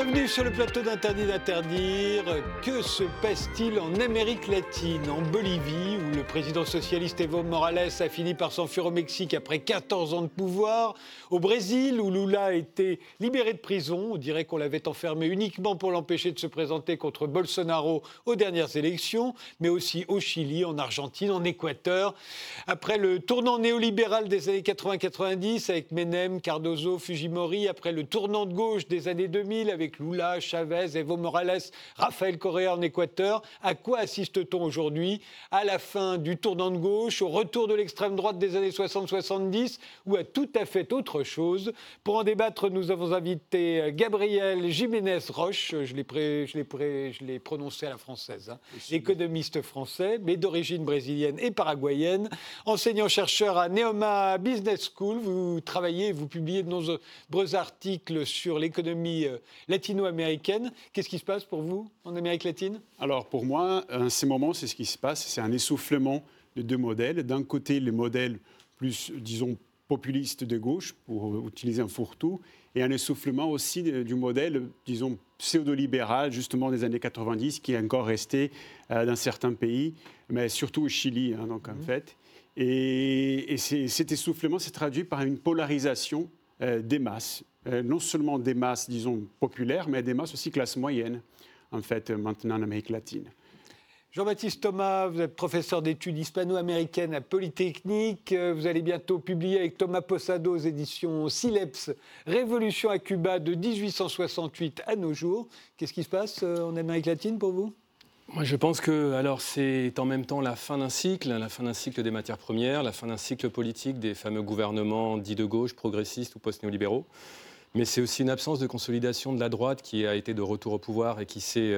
Bienvenue sur le plateau d'Interdit d'interdire. Que se passe-t-il en Amérique latine, en Bolivie, où le président socialiste Evo Morales a fini par s'enfuir au Mexique après 14 ans de pouvoir, au Brésil, où Lula a été libéré de prison, on dirait qu'on l'avait enfermé uniquement pour l'empêcher de se présenter contre Bolsonaro aux dernières élections, mais aussi au Chili, en Argentine, en Équateur. Après le tournant néolibéral des années 80-90, avec Menem, Cardoso, Fujimori, après le tournant de gauche des années 2000, avec Lula, Chavez, Evo Morales, Rafael Correa en Équateur. À quoi assiste-t-on aujourd'hui? À la fin du tournant de gauche, au retour de l'extrême droite des années 60-70 ou à tout à fait autre chose? Pour en débattre, nous avons invité Gabriel Jiménez Roche, je l'ai prononcé à la française, hein, économiste français, mais d'origine brésilienne et paraguayenne, enseignant-chercheur à Neoma Business School. Vous travaillez, vous publiez de nombreux articles sur l'économie latino-américaine. Qu'est-ce qui se passe pour vous en Amérique latine? Alors pour moi, en ces moments, c'est ce qui se passe, c'est un essoufflement de deux modèles. D'un côté, les modèles plus, disons, populistes de gauche, pour utiliser un fourre-tout, et un essoufflement aussi du modèle, disons, pseudo-libéral, justement, des années 90, qui est encore resté dans certains pays, mais surtout au Chili, hein, donc en fait. Et cet essoufflement s'est traduit par une polarisation des masses. Non seulement des masses, disons, populaires, mais des masses aussi classe moyenne, en fait, maintenant en Amérique latine. Jean-Baptiste Thomas, vous êtes professeur d'études hispano-américaines à Polytechnique. Vous allez bientôt publier avec Thomas Posado aux éditions Sileps « Révolution à Cuba de 1868 à nos jours ». Qu'est-ce qui se passe en Amérique latine pour vous ? Moi, je pense que alors, c'est en même temps la fin d'un cycle des matières premières, la fin d'un cycle politique des fameux gouvernements dits de gauche, progressistes ou post-néolibéraux. Mais c'est aussi une absence de consolidation de la droite qui a été de retour au pouvoir et qui s'est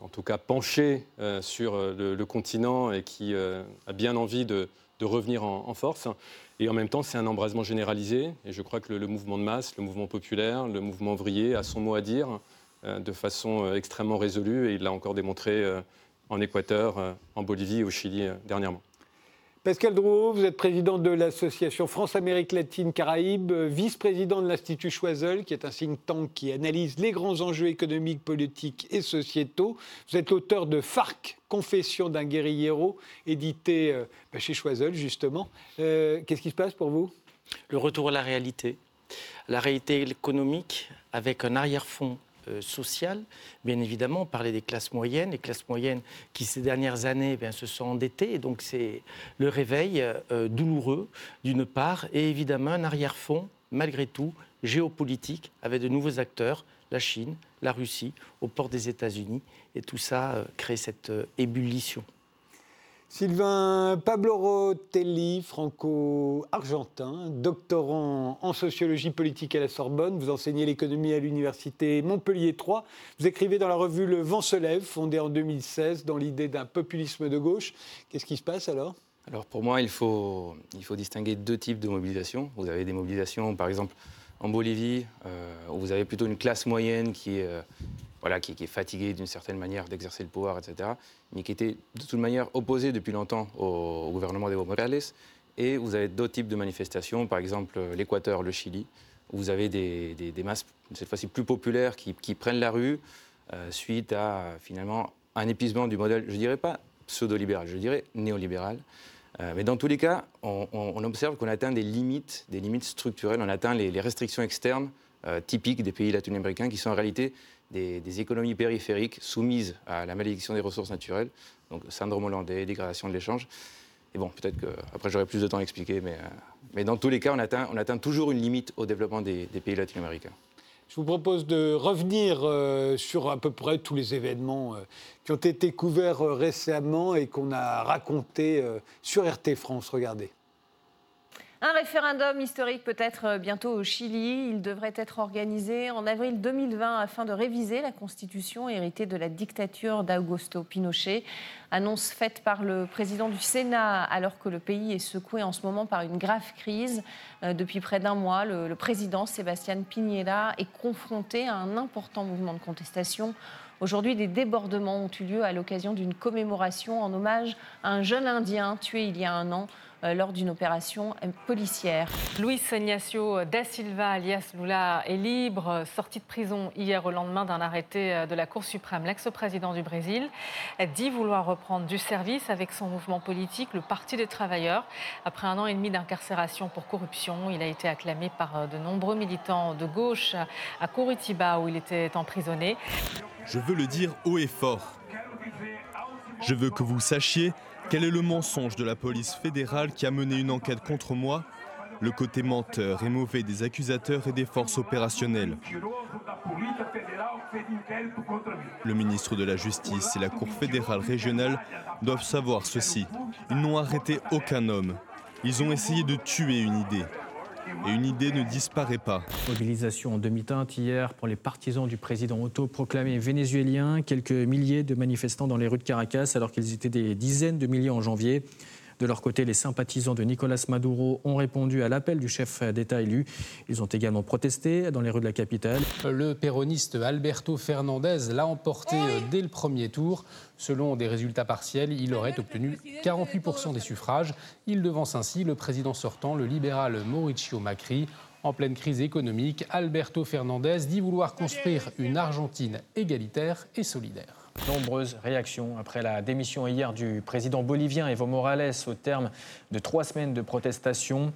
en tout cas penchée sur le continent et qui a bien envie de revenir en force. Et en même temps, c'est un embrasement généralisé. Et je crois que le mouvement de masse, le mouvement populaire, le mouvement ouvrier a son mot à dire de façon extrêmement résolue, et il l'a encore démontré en Équateur, en Bolivie et au Chili dernièrement. Pascal Drouot, vous êtes président de l'association France Amérique Latine Caraïbes, vice-président de l'Institut Choiseul, qui est un think tank qui analyse les grands enjeux économiques, politiques et sociétaux. Vous êtes l'auteur de FARC, Confession d'un guérillero, édité chez Choiseul, justement. Qu'est-ce qui se passe pour vous? Le retour à la réalité économique avec un arrière-fond sociale, bien évidemment, on parlait des classes moyennes, qui ces dernières années se sont endettées, et donc c'est le réveil douloureux d'une part, et évidemment un arrière-fond, malgré tout, géopolitique, avec de nouveaux acteurs, la Chine, la Russie, aux portes des États-Unis, et tout ça crée cette ébullition. Sylvain Pablo Rotelli, franco-argentin, doctorant en sociologie politique à la Sorbonne. Vous enseignez l'économie à l'université Montpellier 3. Vous écrivez dans la revue Le Vent se lève, fondée en 2016, dans l'idée d'un populisme de gauche. Qu'est-ce qui se passe alors ? Alors pour moi, il faut distinguer deux types de mobilisations. Vous avez des mobilisations, par exemple, en Bolivie, où vous avez plutôt une classe moyenne qui est... Voilà, qui est fatigué d'une certaine manière d'exercer le pouvoir, etc., mais qui était de toute manière opposé depuis longtemps au gouvernement d'Evo Morales. Et vous avez d'autres types de manifestations, par exemple l'Équateur, le Chili, où vous avez des masses, cette fois-ci plus populaires, qui prennent la rue suite à, finalement, un épuisement du modèle, je ne dirais pas pseudo-libéral, je dirais néolibéral. Mais dans tous les cas, on observe qu'on atteint des limites structurelles, on atteint les restrictions externes typiques des pays latino-américains, qui sont en réalité... Des économies périphériques soumises à la malédiction des ressources naturelles, donc syndrome hollandais, dégradation de l'échange. Et bon, peut-être qu'après j'aurai plus de temps à expliquer, mais dans tous les cas, on atteint toujours une limite au développement des pays latino-américains. Je vous propose de revenir sur à peu près tous les événements qui ont été couverts récemment et qu'on a racontés sur RT France. Regardez. Un référendum historique peut-être bientôt au Chili. Il devrait être organisé en avril 2020 afin de réviser la constitution héritée de la dictature d'Augusto Pinochet. Annonce faite par le président du Sénat alors que le pays est secoué en ce moment par une grave crise. Depuis près d'un mois, le président Sebastián Piñera est confronté à un important mouvement de contestation. Aujourd'hui, des débordements ont eu lieu à l'occasion d'une commémoration en hommage à un jeune Indien tué il y a un an. lors d'une opération policière. Luis Ignacio da Silva, alias Lula, est libre, sorti de prison hier au lendemain d'un arrêté de la Cour suprême. L'ex-président du Brésil dit vouloir reprendre du service avec son mouvement politique, le Parti des travailleurs. Après un an et demi d'incarcération pour corruption, il a été acclamé par de nombreux militants de gauche à Curitiba, où il était emprisonné. Je veux le dire haut et fort. Je veux que vous sachiez quel est le mensonge de la police fédérale qui a mené une enquête contre moi, le côté menteur et mauvais des accusateurs et des forces opérationnelles. Le ministre de la Justice et la Cour fédérale régionale doivent savoir ceci. Ils n'ont arrêté aucun homme. Ils ont essayé de tuer une idée. Et une idée ne disparaît pas. Mobilisation en demi-teinte hier pour les partisans du président autoproclamé vénézuélien. Quelques milliers de manifestants dans les rues de Caracas, alors qu'ils étaient des dizaines de milliers en janvier. De leur côté, les sympathisants de Nicolas Maduro ont répondu à l'appel du chef d'État élu. Ils ont également protesté dans les rues de la capitale. Le péroniste Alberto Fernández l'a emporté dès le premier tour. Selon des résultats partiels, il aurait obtenu 48% des suffrages. Il devance ainsi le président sortant, le libéral Mauricio Macri. En pleine crise économique, Alberto Fernández dit vouloir construire une Argentine égalitaire et solidaire. Nombreuses réactions après la démission hier du président bolivien Evo Morales au terme de 3 semaines de protestations.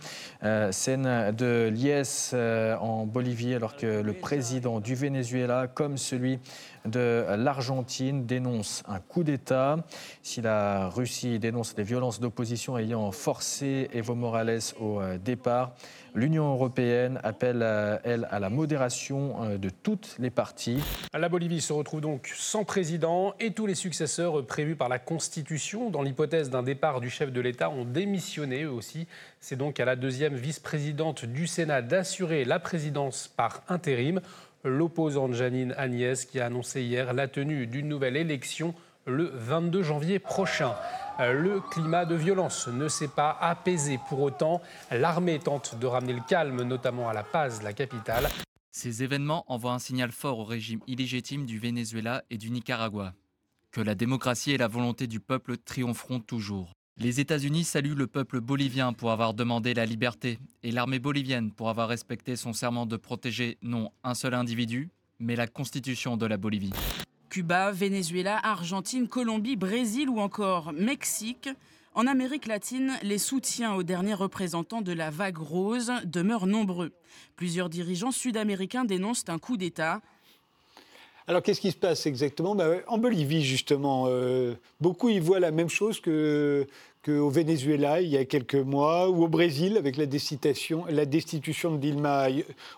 Scène de liesse en Bolivie alors que le président du Venezuela comme celui de l'Argentine dénonce un coup d'État. Si la Russie dénonce des violences d'opposition ayant forcé Evo Morales au départ, l'Union européenne appelle, elle, à la modération de toutes les parties. La Bolivie se retrouve donc sans président et tous les successeurs prévus par la Constitution, dans l'hypothèse d'un départ du chef de l'État, ont démissionné eux aussi. C'est donc à la deuxième vice-présidente du Sénat d'assurer la présidence par intérim. L'opposante Janine Agnès qui a annoncé hier la tenue d'une nouvelle élection le 22 janvier prochain. Le climat de violence ne s'est pas apaisé. Pour autant, l'armée tente de ramener le calme, notamment à La Paz, la capitale. Ces événements envoient un signal fort au régime illégitime du Venezuela et du Nicaragua. Que la démocratie et la volonté du peuple triompheront toujours. Les États-Unis saluent le peuple bolivien pour avoir demandé la liberté et l'armée bolivienne pour avoir respecté son serment de protéger non un seul individu, mais la Constitution de la Bolivie. Cuba, Venezuela, Argentine, Colombie, Brésil ou encore Mexique. En Amérique latine, les soutiens aux derniers représentants de la vague rose demeurent nombreux. Plusieurs dirigeants sud-américains dénoncent un coup d'État. Alors, qu'est-ce qui se passe exactement ? En Bolivie, justement, beaucoup y voient la même chose qu'au Venezuela, il y a quelques mois, ou au Brésil, avec la destitution de Dilma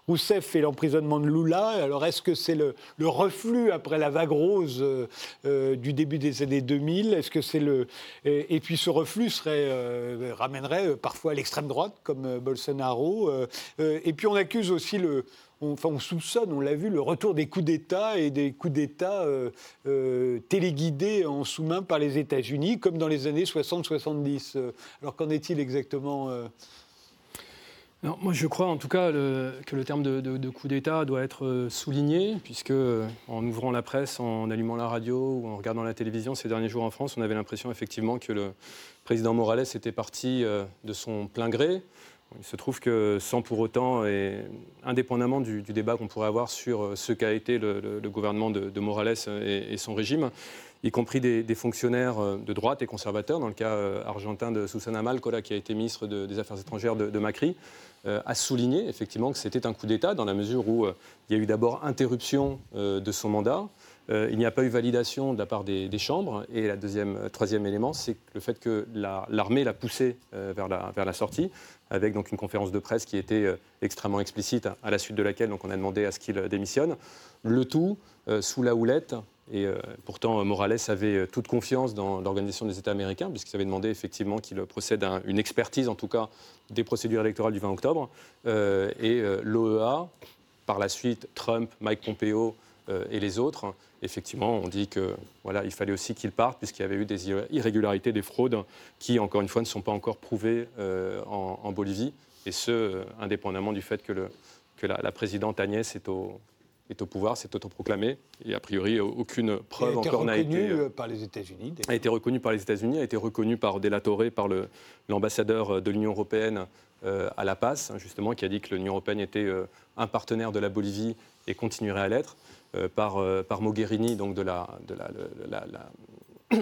Rousseff et l'emprisonnement de Lula. Alors, est-ce que c'est le reflux après la vague rose du début des années 2000 ? Est-ce que c'est et puis, ce reflux ramènerait parfois à l'extrême droite, comme Bolsonaro. Et puis, on accuse aussi on soupçonne, on l'a vu, le retour des coups d'État et des coups d'État téléguidés en sous-main par les États-Unis, comme dans les années 60-70. Alors qu'en est-il exactement Alors, moi, je crois en tout cas que le terme de coup d'État doit être souligné, puisque en ouvrant la presse, en allumant la radio ou en regardant la télévision ces derniers jours en France, on avait l'impression effectivement que le président Morales était parti de son plein gré. Il se trouve que, sans pour autant, et indépendamment du débat qu'on pourrait avoir sur ce qu'a été le gouvernement de Morales et son régime, y compris des fonctionnaires de droite et conservateurs, dans le cas argentin de Susana Malcorra, qui a été ministre des Affaires étrangères de Macri, a souligné effectivement que c'était un coup d'État, dans la mesure où il y a eu d'abord interruption de son mandat, il n'y a pas eu validation de la part des chambres, et le troisième élément, c'est le fait que l'armée l'a poussé vers la sortie, avec donc une conférence de presse qui était extrêmement explicite, à la suite de laquelle donc, on a demandé à ce qu'il démissionne. Le tout sous la houlette, et pourtant Morales avait toute confiance dans l'organisation des États américains, puisqu'il avait demandé effectivement qu'il procède à une expertise, en tout cas, des procédures électorales du 20 octobre. Et l'OEA, par la suite, Trump, Mike Pompeo et les autres, effectivement, on dit que voilà, il fallait aussi qu'ils partent, puisqu'il y avait eu des irrégularités, des fraudes qui, encore une fois, ne sont pas encore prouvées en Bolivie, et ce, indépendamment du fait que la présidente Agnès est au est au pouvoir, s'est autoproclamé, et a priori aucune preuve encore n'a été... A été reconnu par les États-Unis, a été reconnu par Della Torre, par l'ambassadeur de l'Union européenne à La Paz, justement, qui a dit que l'Union européenne était un partenaire de la Bolivie et continuerait à l'être, par Mogherini, donc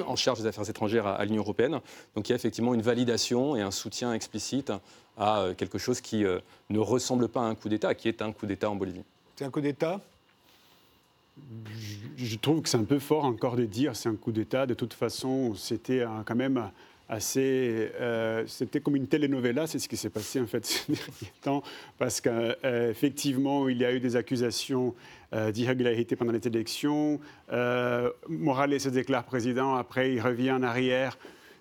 en charge des affaires étrangères à l'Union européenne. Donc il y a effectivement une validation et un soutien explicite à quelque chose qui ne ressemble pas à un coup d'État, qui est un coup d'État en Bolivie. C'est un coup d'État ? Je trouve que c'est un peu fort encore de dire c'est un coup d'État. De toute façon, c'était quand même assez... c'était comme une telenovela, c'est ce qui s'est passé en fait ces derniers temps, parce qu'effectivement, il y a eu des accusations d'irrégularité pendant les élections. Morales se déclare président, après il revient en arrière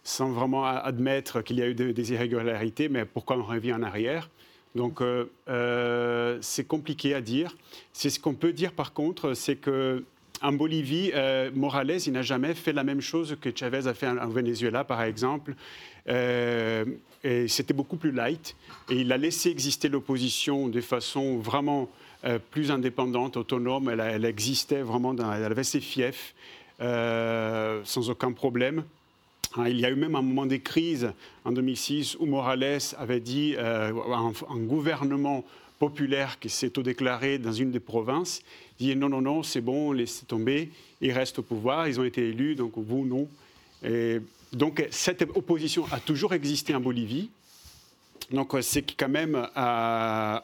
sans vraiment admettre qu'il y a eu des irrégularités, mais pourquoi on revient en arrière ? Donc, c'est compliqué à dire. C'est ce qu'on peut dire, par contre, c'est qu'en Bolivie, Morales, il n'a jamais fait la même chose que Chavez a fait en Venezuela, par exemple. Et c'était beaucoup plus light. Et il a laissé exister l'opposition de façon vraiment plus indépendante, autonome. Elle existait vraiment, elle avait ses fiefs, sans aucun problème. Il y a eu même un moment des crises en 2006 où Morales avait dit un gouvernement populaire qui s'est autodéclaré dans une des provinces, dit non, c'est bon, laissez tomber, ils restent au pouvoir, ils ont été élus, donc vous, non. Et donc cette opposition a toujours existé en Bolivie, donc c'est quand même a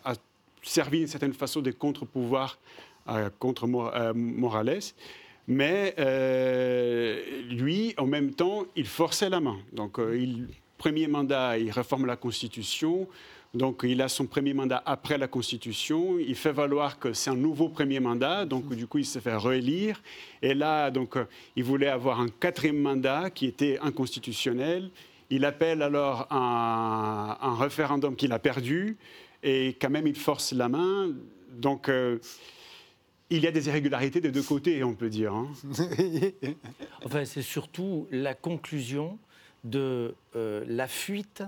servi d'une certaine façon de contre-pouvoir contre Morales. Mais lui, en même temps, il forçait la main. Donc, premier mandat, il réforme la Constitution. Donc, il a son premier mandat après la Constitution. Il fait valoir que c'est un nouveau premier mandat. Donc, du coup, il se fait réélire. Et là, donc, il voulait avoir un quatrième mandat qui était inconstitutionnel. Il appelle alors un référendum qu'il a perdu. Et quand même, il force la main. Donc... il y a des irrégularités des deux côtés, on peut dire. Hein. Enfin, c'est surtout la conclusion de la fuite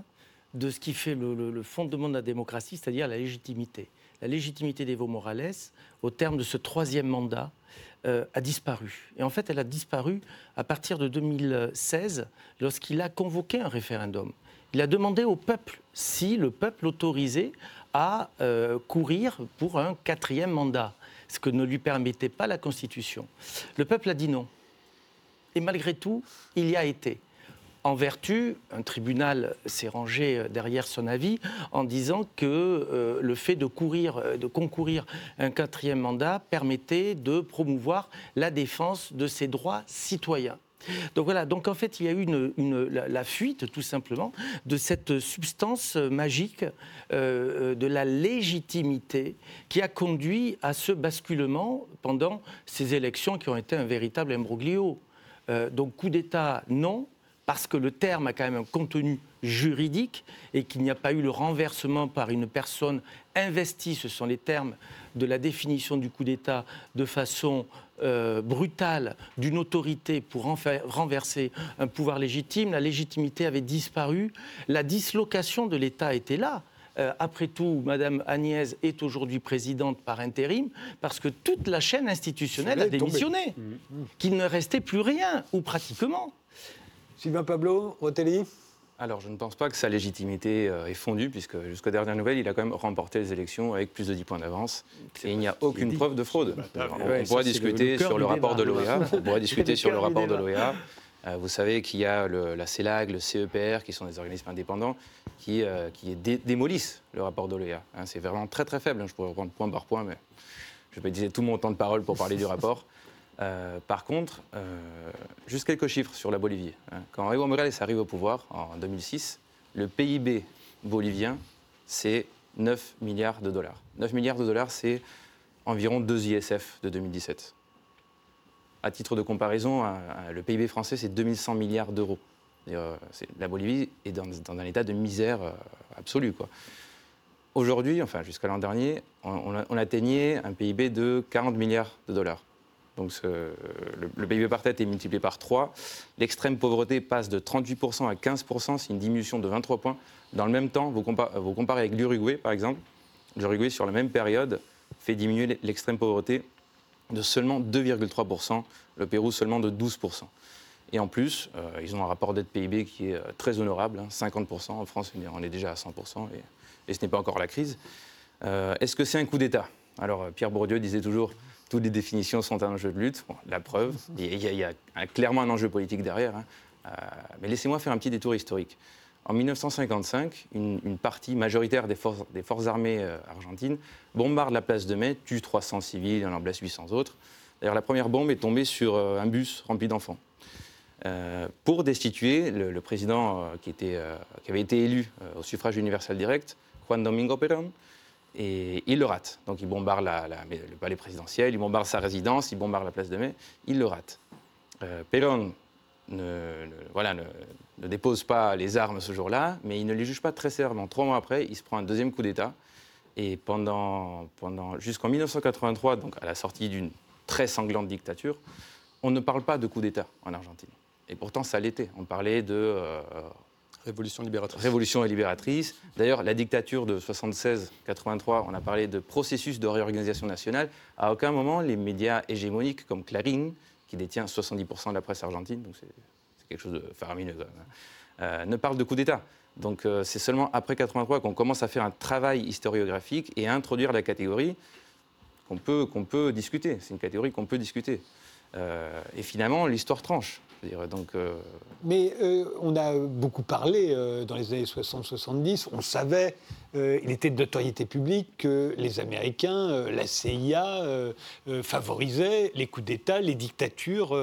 de ce qui fait le fondement de la démocratie, c'est-à-dire la légitimité. La légitimité d'Evo Morales, au terme de ce troisième mandat, a disparu. Et en fait, elle a disparu à partir de 2016, lorsqu'il a convoqué un référendum. Il a demandé au peuple si le peuple autorisait à courir pour un quatrième mandat, ce que ne lui permettait pas la Constitution. Le peuple a dit non. Et malgré tout, il y a été. En vertu, un tribunal s'est rangé derrière son avis en disant que le fait de concourir un quatrième mandat permettait de promouvoir la défense de ses droits citoyens. Donc voilà, donc en fait il y a eu la fuite tout simplement de cette substance magique de la légitimité qui a conduit à ce basculement pendant ces élections qui ont été un véritable imbroglio. Donc coup d'État non, parce que le terme a quand même un contenu juridique et qu'il n'y a pas eu le renversement par une personne investie, ce sont les termes de la définition du coup d'État, de façon brutale d'une autorité pour renverser un pouvoir légitime. La légitimité avait disparu, la dislocation de l'État était là. Après tout, Madame Agnès est aujourd'hui présidente par intérim parce que toute la chaîne institutionnelle a démissionné, qu'il ne restait plus rien, ou pratiquement. Sylvain Pablo Rotelli. Alors, je ne pense pas que sa légitimité est fondue, puisque jusqu'aux dernières nouvelles, il a quand même remporté les élections avec plus de 10 points d'avance. Et il n'y a aucune preuve de fraude. On pourra discuter sur le rapport de l'OEA. Vous savez qu'il y a la CELAG, le CEPR, qui sont des organismes indépendants, qui démolissent le rapport de l'OEA. Hein, c'est vraiment très très faible. Je pourrais reprendre point par point, mais je vais utiliser tout mon temps de parole pour parler du rapport. Par contre, juste quelques chiffres sur la Bolivie. Quand Evo Morales arrive au pouvoir en 2006, le PIB bolivien, c'est 9 milliards de dollars. 9 milliards de dollars, c'est environ 2 ISF de 2017. À titre de comparaison, le PIB français, c'est 2100 milliards d'euros. La Bolivie est dans un état de misère absolue, quoi. Aujourd'hui, enfin jusqu'à l'an dernier, on atteignait un PIB de 40 milliards de dollars. Donc le PIB par tête est multiplié par 3. L'extrême pauvreté passe de 38% à 15%, c'est une diminution de 23 points. Dans le même temps, vous comparez avec l'Uruguay, par exemple. L'Uruguay, sur la même période, fait diminuer l'extrême pauvreté de seulement 2,3%, le Pérou seulement de 12%. Et en plus, ils ont un rapport dette PIB qui est très honorable, hein, 50%. En France, on est déjà à 100% et ce n'est pas encore la crise. Est-ce que c'est un coup d'État ? Alors, Pierre Bourdieu disait toujours « toutes les définitions sont un enjeu de lutte ». Bon, la preuve, il y a clairement un enjeu politique derrière. Hein. Mais laissez-moi faire un petit détour historique. En 1955, une partie majoritaire des forces armées argentines bombarde la place de Mai, tue 300 civils et en blesse 800 autres. D'ailleurs, la première bombe est tombée sur un bus rempli d'enfants. Pour destituer le président qui avait été élu au suffrage universel direct, Juan Domingo Perón, et il le rate. Donc il bombarde le palais présidentiel, il bombarde sa résidence, il bombarde la place de Mai, il le rate. Perón ne dépose pas les armes ce jour-là, mais il ne les juge pas très sévèrement. 3 mois après, il se prend un deuxième coup d'État. Et jusqu'en 1983, donc à la sortie d'une très sanglante dictature, on ne parle pas de coup d'État en Argentine. Et pourtant, ça l'était. On parlait de... révolution libératrice. Révolution et libératrice. D'ailleurs, la dictature de 76-83, on a parlé de processus de réorganisation nationale. À aucun moment, les médias hégémoniques comme Clarín, qui détient 70% de la presse argentine, donc c'est quelque chose de faramineux, quand même, ne parle de coup d'État. Donc c'est seulement après 83 qu'on commence à faire un travail historiographique et à introduire la catégorie qu'on peut discuter. C'est une catégorie qu'on peut discuter. Et finalement, l'histoire tranche. Mais on a beaucoup parlé dans les années 60-70, on savait, il était de notoriété publique que les Américains, la CIA, favorisaient les coups d'État, les dictatures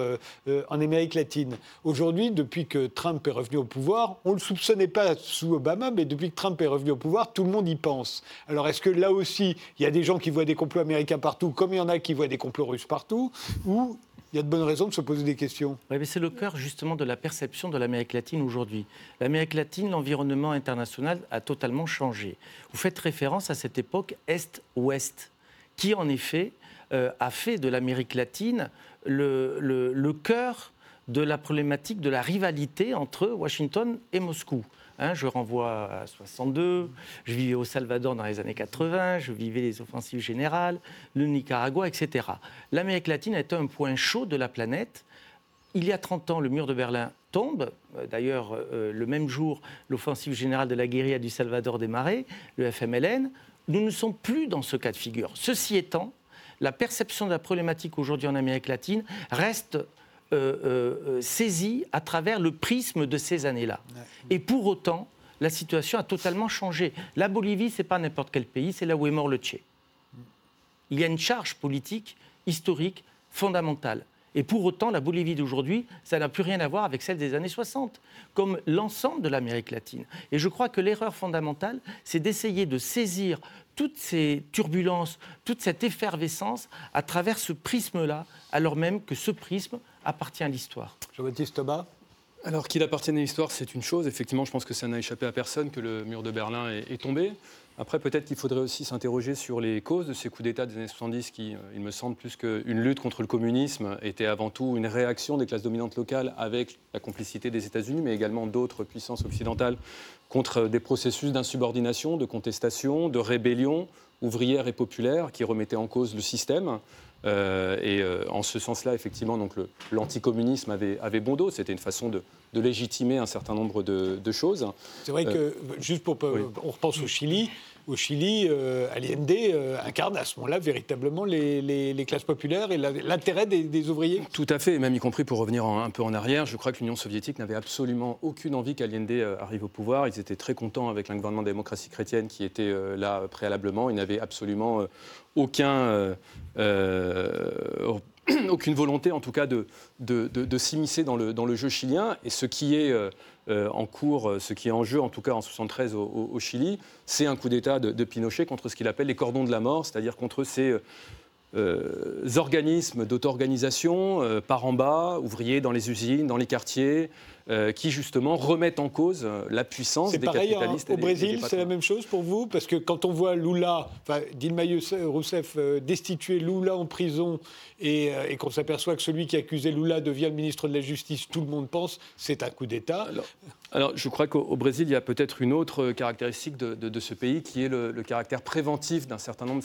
en Amérique latine. Aujourd'hui, depuis que Trump est revenu au pouvoir, on ne le soupçonnait pas sous Obama, mais depuis que Trump est revenu au pouvoir, tout le monde y pense. Alors est-ce que là aussi, il y a des gens qui voient des complots américains partout, comme il y en a qui voient des complots russes partout, ou... Il y a de bonnes raisons de se poser des questions. Oui, mais c'est le cœur, justement, de la perception de l'Amérique latine aujourd'hui. L'Amérique latine, l'environnement international a totalement changé. Vous faites référence à cette époque Est-Ouest, qui, en effet, a fait de l'Amérique latine le cœur de la problématique de la rivalité entre Washington et Moscou. Hein, je renvoie à 62, je vivais au Salvador dans les années 80, je vivais les offensives générales, le Nicaragua, etc. L'Amérique latine est un point chaud de la planète. Il y a 30 ans, le mur de Berlin tombe. D'ailleurs, le même jour, l'offensive générale de la guérilla du Salvador démarrait, le FMLN. Nous ne sommes plus dans ce cas de figure. Ceci étant, la perception de la problématique aujourd'hui en Amérique latine reste... saisie à travers le prisme de ces années-là. Et pour autant, la situation a totalement changé. La Bolivie, ce n'est pas n'importe quel pays, c'est là où est mort le Che. Il y a une charge politique, historique, fondamentale. Et pour autant, la Bolivie d'aujourd'hui, ça n'a plus rien à voir avec celle des années 60, comme l'ensemble de l'Amérique latine. Et je crois que l'erreur fondamentale, c'est d'essayer de saisir toutes ces turbulences, toute cette effervescence à travers ce prisme-là, alors même que ce prisme appartient à l'histoire. Jean-Baptiste Thomas ? Alors qu'il appartienne à l'histoire, c'est une chose. Effectivement, je pense que ça n'a échappé à personne que le mur de Berlin est tombé. Après, peut-être qu'il faudrait aussi s'interroger sur les causes de ces coups d'État des années 70 qui, il me semble, plus qu'une lutte contre le communisme, était avant tout une réaction des classes dominantes locales avec la complicité des États-Unis, mais également d'autres puissances occidentales contre des processus d'insubordination, de contestation, de rébellion ouvrière et populaire qui remettaient en cause le système. En ce sens-là, effectivement, donc l'anticommunisme avait bon dos. C'était une façon de légitimer un certain nombre de choses. C'est vrai que, juste pour... Oui. On repense au Chili. Au Chili, Allende incarne à ce moment-là véritablement les classes populaires et l'intérêt des ouvriers. Tout à fait, et même y compris pour revenir un peu en arrière, je crois que l'Union soviétique n'avait absolument aucune envie qu'Allende arrive au pouvoir. Ils étaient très contents avec un gouvernement de démocratie chrétienne qui était là préalablement. Ils n'avaient absolument aucune volonté, en tout cas, de s'immiscer dans le jeu chilien. Et ce qui est en jeu, en tout cas en 73 au Chili, c'est un coup d'État de Pinochet contre ce qu'il appelle les cordons de la mort, c'est-à-dire contre ces organismes d'auto-organisation par en bas, ouvriers dans les usines, dans les quartiers, qui justement remettent en cause la puissance des capitalistes. C'est pareil au Brésil, c'est la même chose pour vous ? Parce que quand on voit Dilma Rousseff destituer Lula en prison et qu'on s'aperçoit que celui qui accusait Lula devient le ministre de la Justice, tout le monde pense que c'est un coup d'État. Alors je crois qu'au Brésil, il y a peut-être une autre caractéristique de ce pays qui est le caractère préventif d'un certain nombre...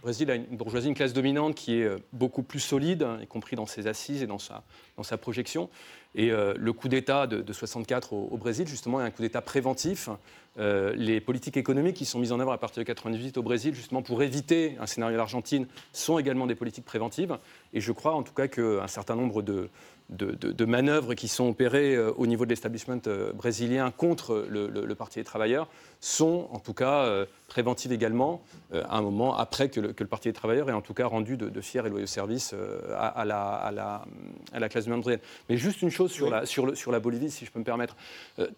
Le Brésil a une bourgeoisie, une classe dominante qui est beaucoup plus solide, y compris dans ses assises et dans sa projection. Et le coup d'État de 64 au Brésil, justement, est un coup d'État préventif. Les politiques économiques qui sont mises en œuvre à partir de 98 au Brésil, justement, pour éviter un scénario de l'Argentine, sont également des politiques préventives. Et je crois, en tout cas, qu'un certain nombre de manœuvres qui sont opérées au niveau de l'establishment brésilien contre le Parti des travailleurs sont, en tout cas, préventives également, à un moment après que le Parti des travailleurs ait en tout cas rendu de fiers et loyaux services à la classe dominante brésilienne. Mais juste une chose sur la Bolivie, si je peux me permettre.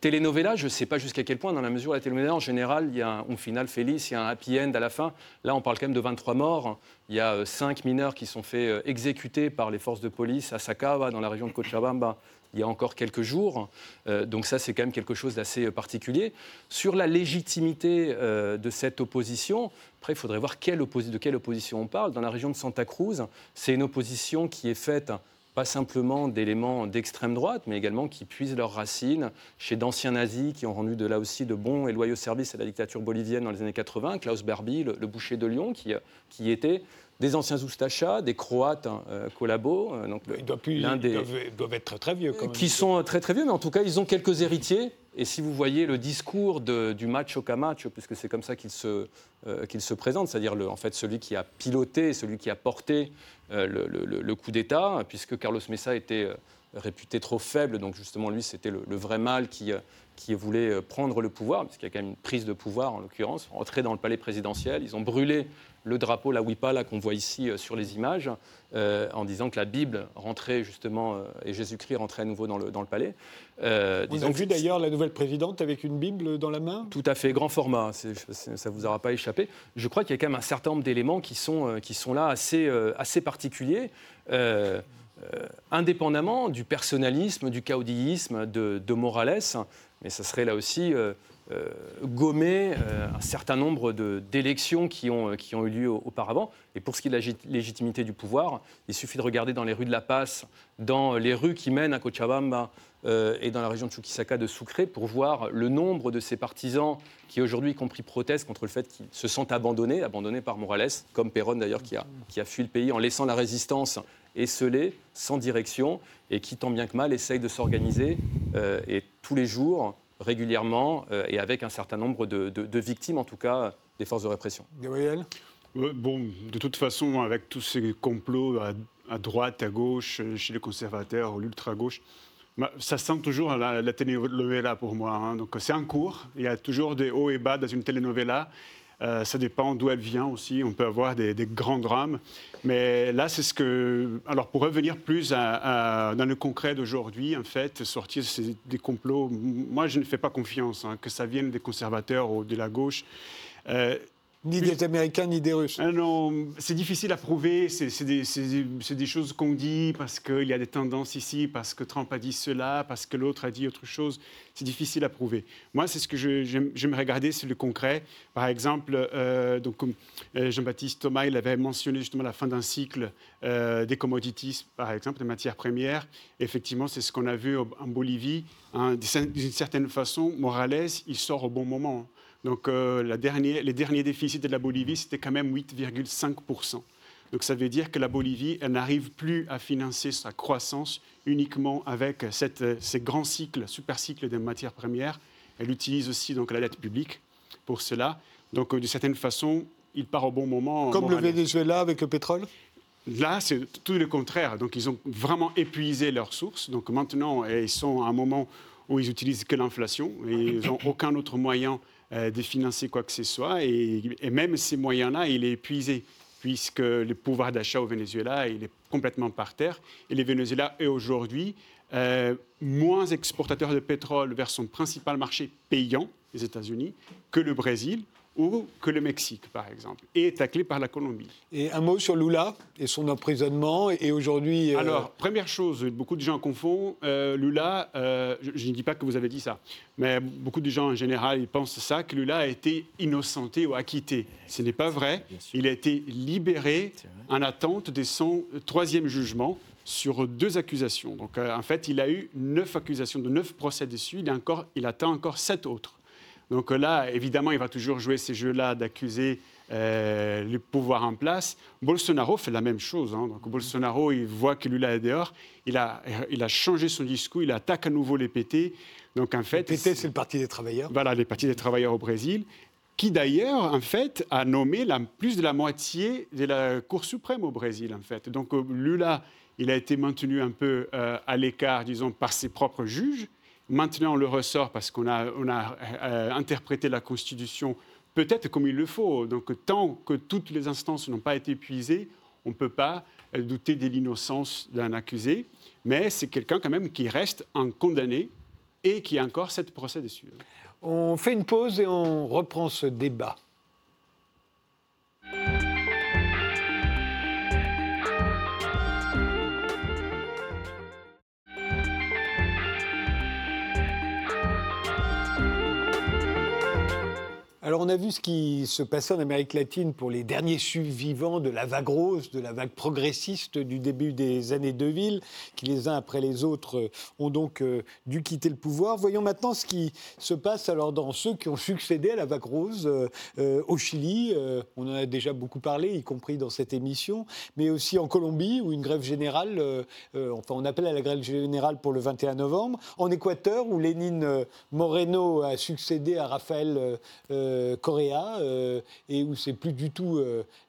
Telenovela, je ne sais pas jusqu'à quel point, dans la mesure où la telenovela, en général, il y a un final feliz, il y a un happy end à la fin. Là, on parle quand même de 23 morts. Il y a 5 mineurs qui sont faits exécuter par les forces de police à Sacaba, dans la région de Cochabamba, il y a encore quelques jours. Donc ça, c'est quand même quelque chose d'assez particulier. Sur la légitimité de cette opposition, après, il faudrait voir de quelle opposition on parle. Dans la région de Santa Cruz, c'est une opposition qui est faite pas simplement d'éléments d'extrême droite, mais également qui puisent leurs racines chez d'anciens nazis qui ont rendu là aussi de bons et loyaux services à la dictature bolivienne dans les années 80. Klaus Barbie, le boucher de Lyon, qui était des anciens Oustachas, des Croates collabos. Donc ils doivent être très vieux quand même. Qui sont très très vieux, mais en tout cas, ils ont quelques héritiers. Et si vous voyez le discours du macho camacho, puisque c'est comme ça qu'il se présente, c'est-à-dire celui qui a piloté, celui qui a porté le coup d'État, puisque Carlos Mesa était réputé trop faible, donc justement lui c'était le vrai mâle qui voulait prendre le pouvoir, puisqu'il y a quand même une prise de pouvoir en l'occurrence, entrée dans le palais présidentiel, ils ont brûlé le drapeau, la huipa là, qu'on voit ici sur les images, en disant que la Bible rentrait justement, et Jésus-Christ rentrait à nouveau dans le palais. Vous avez vu d'ailleurs la nouvelle présidente avec une Bible dans la main ? Tout à fait, grand format, ça ne vous aura pas échappé. Je crois qu'il y a quand même un certain nombre d'éléments qui sont là assez particuliers. Indépendamment du personnalisme, du caudillisme de Morales, mais ça serait là aussi gommer un certain nombre d'élections qui ont eu lieu auparavant. Et pour ce qui est de la légitimité du pouvoir, il suffit de regarder dans les rues de La Paz, dans les rues qui mènent à Cochabamba et dans la région de Chuquisaca de Sucre pour voir le nombre de ces partisans qui aujourd'hui, y compris, protestent contre le fait qu'ils se sentent abandonnés par Morales, comme Perón d'ailleurs qui a fui le pays en laissant la résistance esselés, sans direction, et qui, tant bien que mal, essayent de s'organiser, et tous les jours, régulièrement, et avec un certain nombre de victimes, en tout cas, des forces de répression. Gabriel ? Bon, de toute façon, avec tous ces complots à droite, à gauche, chez les conservateurs, l'ultra-gauche, ça sent toujours la telenovela pour moi. Donc c'est en cours, il y a toujours des hauts et bas dans une telenovela. Ça dépend d'où elle vient aussi. On peut avoir des grands drames. Mais là, c'est ce que... Alors, pour revenir plus dans le concret d'aujourd'hui, en fait, sortir des complots... Moi, je ne fais pas confiance, que ça vienne des conservateurs ou de la gauche. Ni des Américains, ni des Russes. Non, c'est difficile à prouver. C'est des choses qu'on dit parce qu'il y a des tendances ici, parce que Trump a dit cela, parce que l'autre a dit autre chose. C'est difficile à prouver. Moi, c'est ce que j'aime regarder sur le concret. Par exemple, Jean-Baptiste Thomas, il avait mentionné justement la fin d'un cycle des commodities, par exemple, des matières premières. Effectivement, c'est ce qu'on a vu en Bolivie. D'une certaine façon, Morales, il sort au bon moment. Donc, les derniers déficits de la Bolivie, c'était quand même 8,5%. Donc, ça veut dire que la Bolivie, elle n'arrive plus à financer sa croissance uniquement avec ces grands cycles, super cycles des matières premières. Elle utilise aussi donc, la dette publique pour cela. Donc, d'une certaine façon, il part au bon moment. Comme le Venezuela avec le pétrole ? Là, c'est tout le contraire. Donc, ils ont vraiment épuisé leurs sources. Donc, maintenant, ils sont à un moment où ils n'utilisent que l'inflation. Et ils n'ont aucun autre moyen de financer quoi que ce soit. Et même ces moyens-là, il est épuisé, puisque le pouvoir d'achat au Venezuela, il est complètement par terre. Et le Venezuela est aujourd'hui moins exportateur de pétrole vers son principal marché payant, les États-Unis, que le Brésil ou que le Mexique, par exemple, et taclé par la Colombie. Et un mot sur Lula et son emprisonnement, et aujourd'hui... Alors, première chose, beaucoup de gens confondent, Lula, je ne dis pas que vous avez dit ça, mais beaucoup de gens en général, ils pensent ça, que Lula a été innocenté ou acquitté. Ce n'est pas vrai, il a été libéré en attente de son 3e jugement sur 2 accusations. Donc, en fait, il a eu 9 accusations, de 9 procès dessus, il attend encore 7 autres. Donc là, évidemment, il va toujours jouer ces jeux-là d'accuser le pouvoir en place. Bolsonaro fait la même chose. Donc Bolsonaro, il voit que Lula est dehors. Il a changé son discours. Il attaque à nouveau les PT. Donc en fait, les PT, c'est le Parti des travailleurs. Voilà, les partis des travailleurs au Brésil, qui d'ailleurs, en fait, a nommé plus de la moitié de la Cour suprême au Brésil, en fait. Donc Lula, il a été maintenu un peu à l'écart, disons, par ses propres juges. Maintenant, on le ressort parce qu'on a interprété la Constitution peut-être comme il le faut. Donc, tant que toutes les instances n'ont pas été épuisées, on ne peut pas douter de l'innocence d'un accusé. Mais c'est quelqu'un quand même qui reste un condamné et qui a encore 7 procès dessus. On fait une pause et on reprend ce débat. Alors on a vu ce qui se passait en Amérique latine pour les derniers survivants de la vague rose, de la vague progressiste du début des années 2000, qui les uns après les autres ont donc dû quitter le pouvoir. Voyons maintenant ce qui se passe alors dans ceux qui ont succédé à la vague rose au Chili. On en a déjà beaucoup parlé, y compris dans cette émission, mais aussi en Colombie où une grève générale, enfin on appelle à la grève générale pour le 21 novembre, en Équateur où Lénine Moreno a succédé à Rafael Correa, et où c'est plus du tout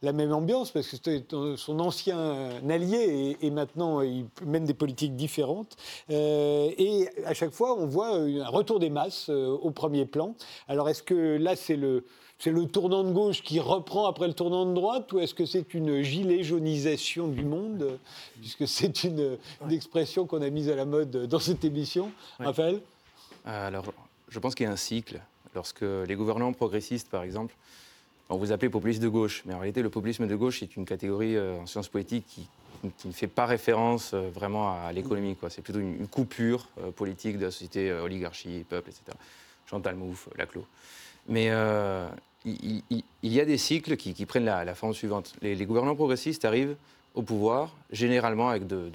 la même ambiance, parce que c'était son ancien allié, et maintenant il mène des politiques différentes. Et à chaque fois, on voit un retour des masses au premier plan. Alors est-ce que là, c'est le tournant de gauche qui reprend après le tournant de droite, ou est-ce que c'est une gilet jaunisation du monde, puisque c'est une expression qu'on a mise à la mode dans cette émission, ouais. Raphaël ? Alors, je pense qu'il y a un cycle. Lorsque les gouvernants progressistes, par exemple, on vous appelait populistes de gauche, mais en réalité, le populisme de gauche est une catégorie en sciences politiques qui ne fait pas référence vraiment à l'économie, quoi. C'est plutôt une coupure politique de la société, oligarchie, peuple, etc. Chantal Mouffe, Laclos. Mais il y a des cycles qui prennent la forme suivante. Les gouvernants progressistes arrivent au pouvoir, généralement avec des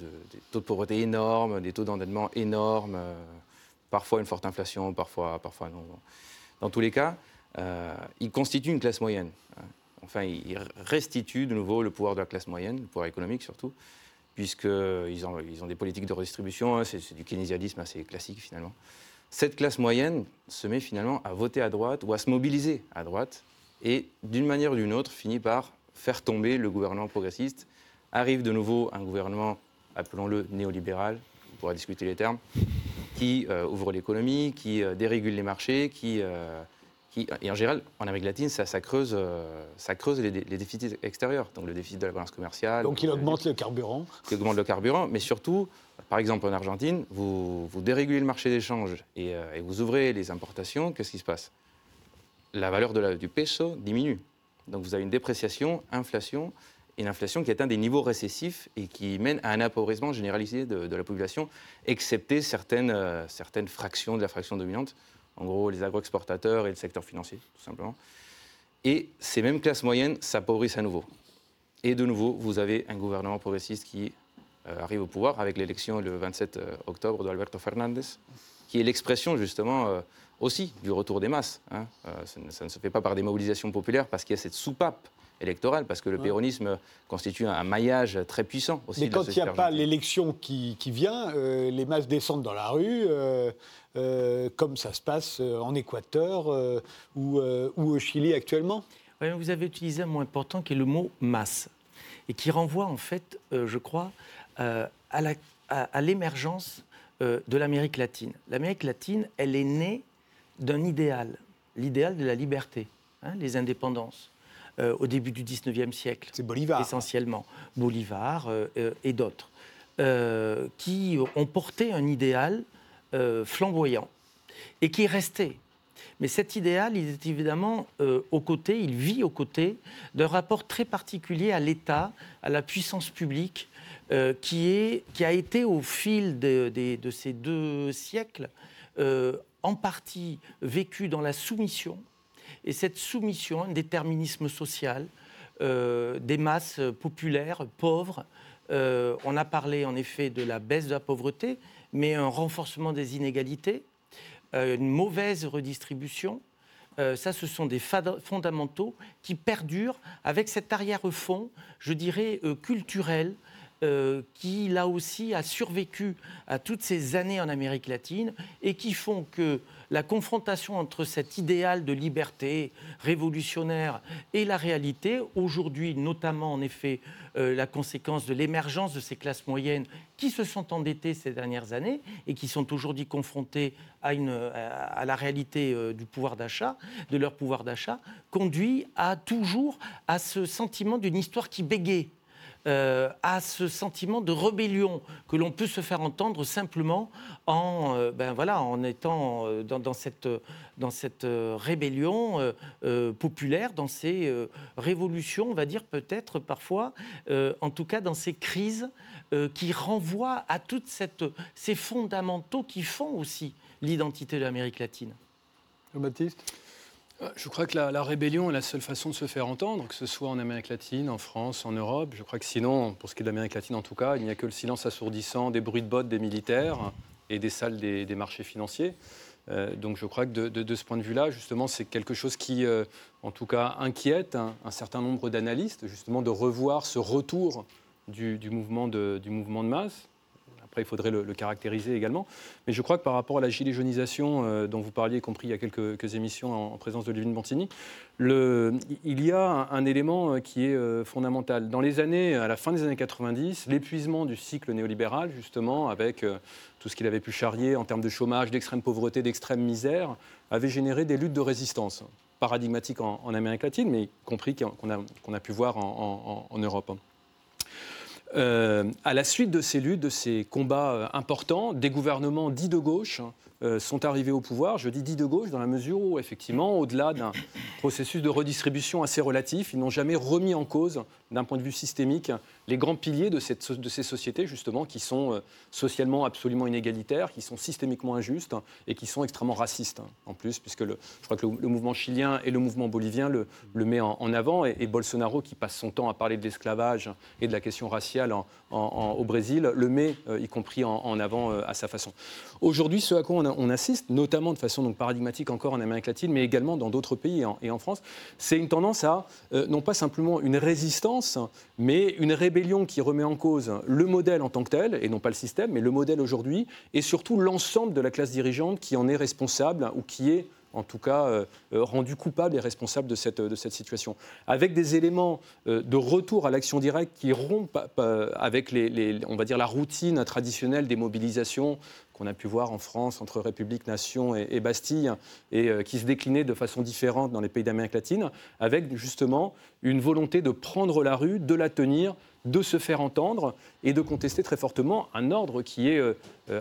taux de pauvreté énormes, des taux d'endettement énormes, parfois une forte inflation, parfois non. Dans tous les cas, ils constituent une classe moyenne. Enfin, ils restituent de nouveau le pouvoir de la classe moyenne, le pouvoir économique surtout, puisqu'ils ont des politiques de redistribution, hein, c'est du keynésianisme assez classique finalement. Cette classe moyenne se met finalement à voter à droite ou à se mobiliser à droite et d'une manière ou d'une autre finit par faire tomber le gouvernement progressiste. Arrive de nouveau un gouvernement, appelons-le néolibéral, on pourra discuter les termes, qui ouvre l'économie, qui dérégule les marchés, et en général, en Amérique latine, ça creuse les déficits extérieurs, donc le déficit de la balance commerciale. Donc il augmente le carburant. Il augmente le carburant, mais surtout, par exemple en Argentine, vous dérégulez le marché d'échange et vous ouvrez les importations, qu'est-ce qui se passe ? La valeur du peso diminue. Donc vous avez une dépréciation, inflation, et l'inflation qui atteint des niveaux récessifs et qui mène à un appauvrissement généralisé de la population, excepté certaines fractions de la fraction dominante, en gros les agro-exportateurs et le secteur financier, tout simplement. Et ces mêmes classes moyennes s'appauvrissent à nouveau. Et de nouveau, vous avez un gouvernement progressiste qui arrive au pouvoir avec l'élection le 27 octobre de Alberto Fernández, qui est l'expression justement aussi du retour des masses. Hein. Ça ne se fait pas par des mobilisations populaires parce qu'il y a cette soupape électorale, parce que le péronisme constitue un maillage très puissant aussi. Mais quand il n'y a pas l'élection qui vient, les masses descendent dans la rue, comme ça se passe en Équateur ou au Chili actuellement. Oui, vous avez utilisé un mot important qui est le mot « masse » et qui renvoie en fait, je crois, à l'émergence de l'Amérique latine. L'Amérique latine, elle est née d'un idéal, l'idéal de la liberté, hein, les indépendances. Au début du 19e siècle, c'est Bolivar. Essentiellement, Bolivar et d'autres, qui ont porté un idéal flamboyant et qui est resté. Mais cet idéal, il est évidemment aux côtés, il vit aux côtés d'un rapport très particulier à l'État, à la puissance publique, qui a été au fil de ces 2 siècles, en partie vécu dans la soumission. Et cette soumission, un déterminisme social, des masses populaires, pauvres, on a parlé en effet de la baisse de la pauvreté, mais un renforcement des inégalités, une mauvaise redistribution, Ça, ce sont des fondamentaux qui perdurent avec cet arrière-fond, je dirais, culturel, qui, là aussi, a survécu à toutes ces années en Amérique latine et qui font que la confrontation entre cet idéal de liberté révolutionnaire et la réalité, aujourd'hui, notamment, en effet, la conséquence de l'émergence de ces classes moyennes qui se sont endettées ces dernières années et qui sont aujourd'hui confrontées à la réalité du pouvoir d'achat, de leur pouvoir d'achat, conduit à toujours à ce sentiment d'une histoire qui bégaye. À ce sentiment de rébellion que l'on peut se faire entendre simplement en étant dans cette rébellion populaire, dans ces révolutions, on va dire peut-être parfois, en tout cas dans ces crises qui renvoient à toutes ces fondamentaux qui font aussi l'identité de l'Amérique latine. Jean-Baptiste ? Je crois que la rébellion est la seule façon de se faire entendre, que ce soit en Amérique latine, en France, en Europe. Je crois que sinon, pour ce qui est de l'Amérique latine en tout cas, il n'y a que le silence assourdissant des bruits de bottes des militaires et des salles des marchés financiers. Donc je crois que de ce point de vue-là, justement, c'est quelque chose qui, en tout cas, inquiète un certain nombre d'analystes, justement, de revoir ce retour du mouvement de masse. Après, il faudrait le caractériser également. Mais je crois que par rapport à la gilet jaunisation dont vous parliez, y compris il y a quelques émissions en présence de Livine Bantini, il y a un élément qui est fondamental. À la fin des années 90, l'épuisement du cycle néolibéral, justement, avec tout ce qu'il avait pu charrier en termes de chômage, d'extrême pauvreté, d'extrême misère, avait généré des luttes de résistance paradigmatiques en Amérique latine, mais y compris qu'on a pu voir en Europe. À la suite de ces luttes, de ces combats importants, des gouvernements dits de gauche sont arrivés au pouvoir. Je dis dits de gauche dans la mesure où, effectivement, au-delà d'un processus de redistribution assez relatif, ils n'ont jamais remis en cause, d'un point de vue systémique, les grands piliers de ces sociétés, justement, qui sont socialement absolument inégalitaires, qui sont systémiquement injustes et qui sont extrêmement racistes, en plus, puisque je crois que le mouvement chilien et le mouvement bolivien le met en avant. Et Bolsonaro, qui passe son temps à parler de l'esclavage et de la question raciale au Brésil, le met, y compris en avant à sa façon. Aujourd'hui, ce à quoi on assiste, notamment de façon donc paradigmatique encore en Amérique latine, mais également dans d'autres pays et en France, c'est une tendance à, non pas simplement une résistance, mais une rébellion qui remet en cause le modèle en tant que tel, et non pas le système, mais le modèle aujourd'hui, et surtout l'ensemble de la classe dirigeante qui en est responsable, ou qui est en tout cas rendue coupable et responsable de cette situation. Avec des éléments de retour à l'action directe qui rompent avec on va dire, la routine traditionnelle des mobilisations qu'on a pu voir en France entre République, Nation et Bastille, et qui se déclinaient de façon différente dans les pays d'Amérique latine, avec justement une volonté de prendre la rue, de la tenir, de se faire entendre et de contester très fortement un ordre qui est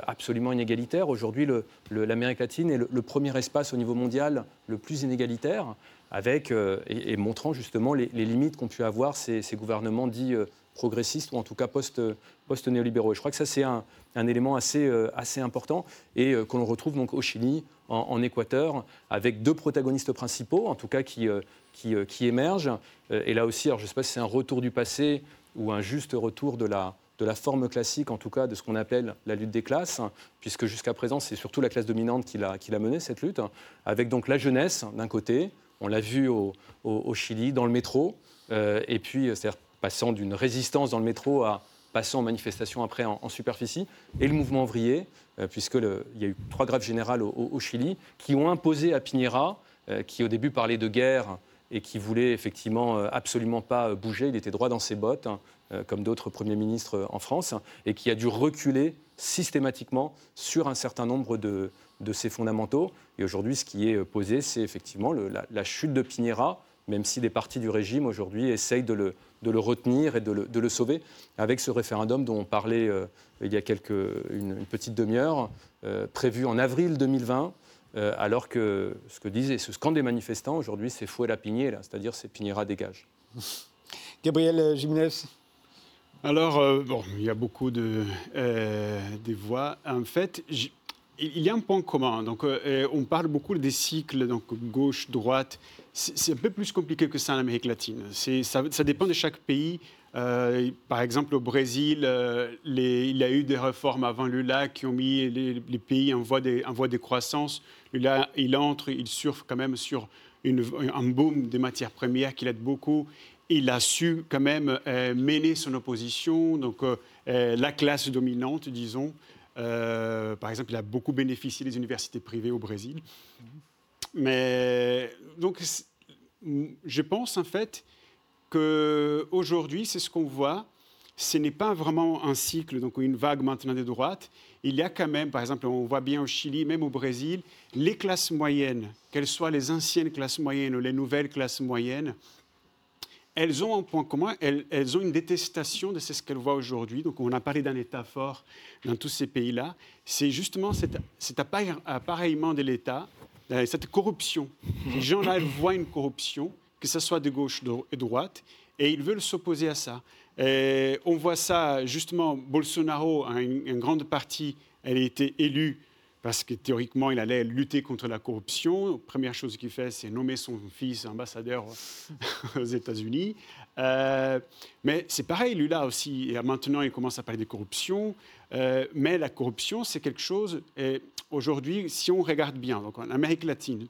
absolument inégalitaire. Aujourd'hui, l'Amérique latine est le premier espace au niveau mondial le plus inégalitaire, avec, et montrant justement les limites qu'ont pu avoir ces gouvernements dits progressistes, ou en tout cas post-néolibéraux. Et je crois que ça, c'est un élément assez important, et que l'on retrouve donc au Chili, en Équateur, avec deux protagonistes principaux, en tout cas qui émergent. Et là aussi, alors je ne sais pas si c'est un retour du passé ou un juste retour de la forme classique, en tout cas de ce qu'on appelle la lutte des classes, puisque jusqu'à présent, c'est surtout la classe dominante qui l'a menée, cette lutte, avec donc la jeunesse, d'un côté, on l'a vu au Chili, dans le métro, et puis, c'est-à-dire passant d'une résistance dans le métro à passant en manifestation après en superficie, et le mouvement ouvrier, puisqu'il y a eu 3 grèves générales au Chili, qui ont imposé à Piñera, qui au début parlait de guerre, et qui voulait effectivement absolument pas bouger, il était droit dans ses bottes, comme d'autres premiers ministres en France, et qui a dû reculer systématiquement sur un certain nombre de ses fondamentaux. Et aujourd'hui, ce qui est posé, c'est effectivement la chute de Piñera, même si des partis du régime aujourd'hui essayent de le retenir et de le sauver, avec ce référendum dont on parlait il y a une petite demi-heure, prévu en avril 2020, alors que ce que disent et ce qu'ont des manifestants aujourd'hui, c'est fouet la Piñera, c'est-à-dire c'est Piñera dégage. Gabriel Jiménez. Alors, il y a beaucoup de voix. En fait, il y a un point commun. Donc, on parle beaucoup des cycles, donc gauche, droite. C'est un peu plus compliqué que ça en Amérique latine. Ça dépend de chaque pays. Par exemple, au Brésil, il y a eu des réformes avant Lula qui ont mis les pays en voie de croissance. Lula, il entre, il surfe quand même sur un boom des matières premières qui l'aide beaucoup. Il a su quand même mener son opposition, donc la classe dominante, disons. Par exemple, il a beaucoup bénéficié des universités privées au Brésil. Mais donc, je pense en fait qu'aujourd'hui, c'est ce qu'on voit. Ce n'est pas vraiment un cycle, donc une vague maintenant de droite. Il y a quand même, par exemple, on voit bien au Chili, même au Brésil, les classes moyennes, qu'elles soient les anciennes classes moyennes ou les nouvelles classes moyennes, elles ont un point commun, elles ont une détestation de ce qu'elles voient aujourd'hui. Donc on a parlé d'un État fort dans tous ces pays-là. C'est justement cet appareillement de l'État, cette corruption. Les gens-là voient une corruption, que ce soit de gauche et de droite, et ils veulent s'opposer à ça. Et on voit ça, justement, Bolsonaro, une grande partie, elle a été élue parce que théoriquement, il allait lutter contre la corruption. La première chose qu'il fait, c'est nommer son fils ambassadeur aux États-Unis. Mais c'est pareil, Lula aussi. Et maintenant, il commence à parler de corruption. Mais la corruption, c'est quelque chose... Et aujourd'hui, si on regarde bien, donc en Amérique latine,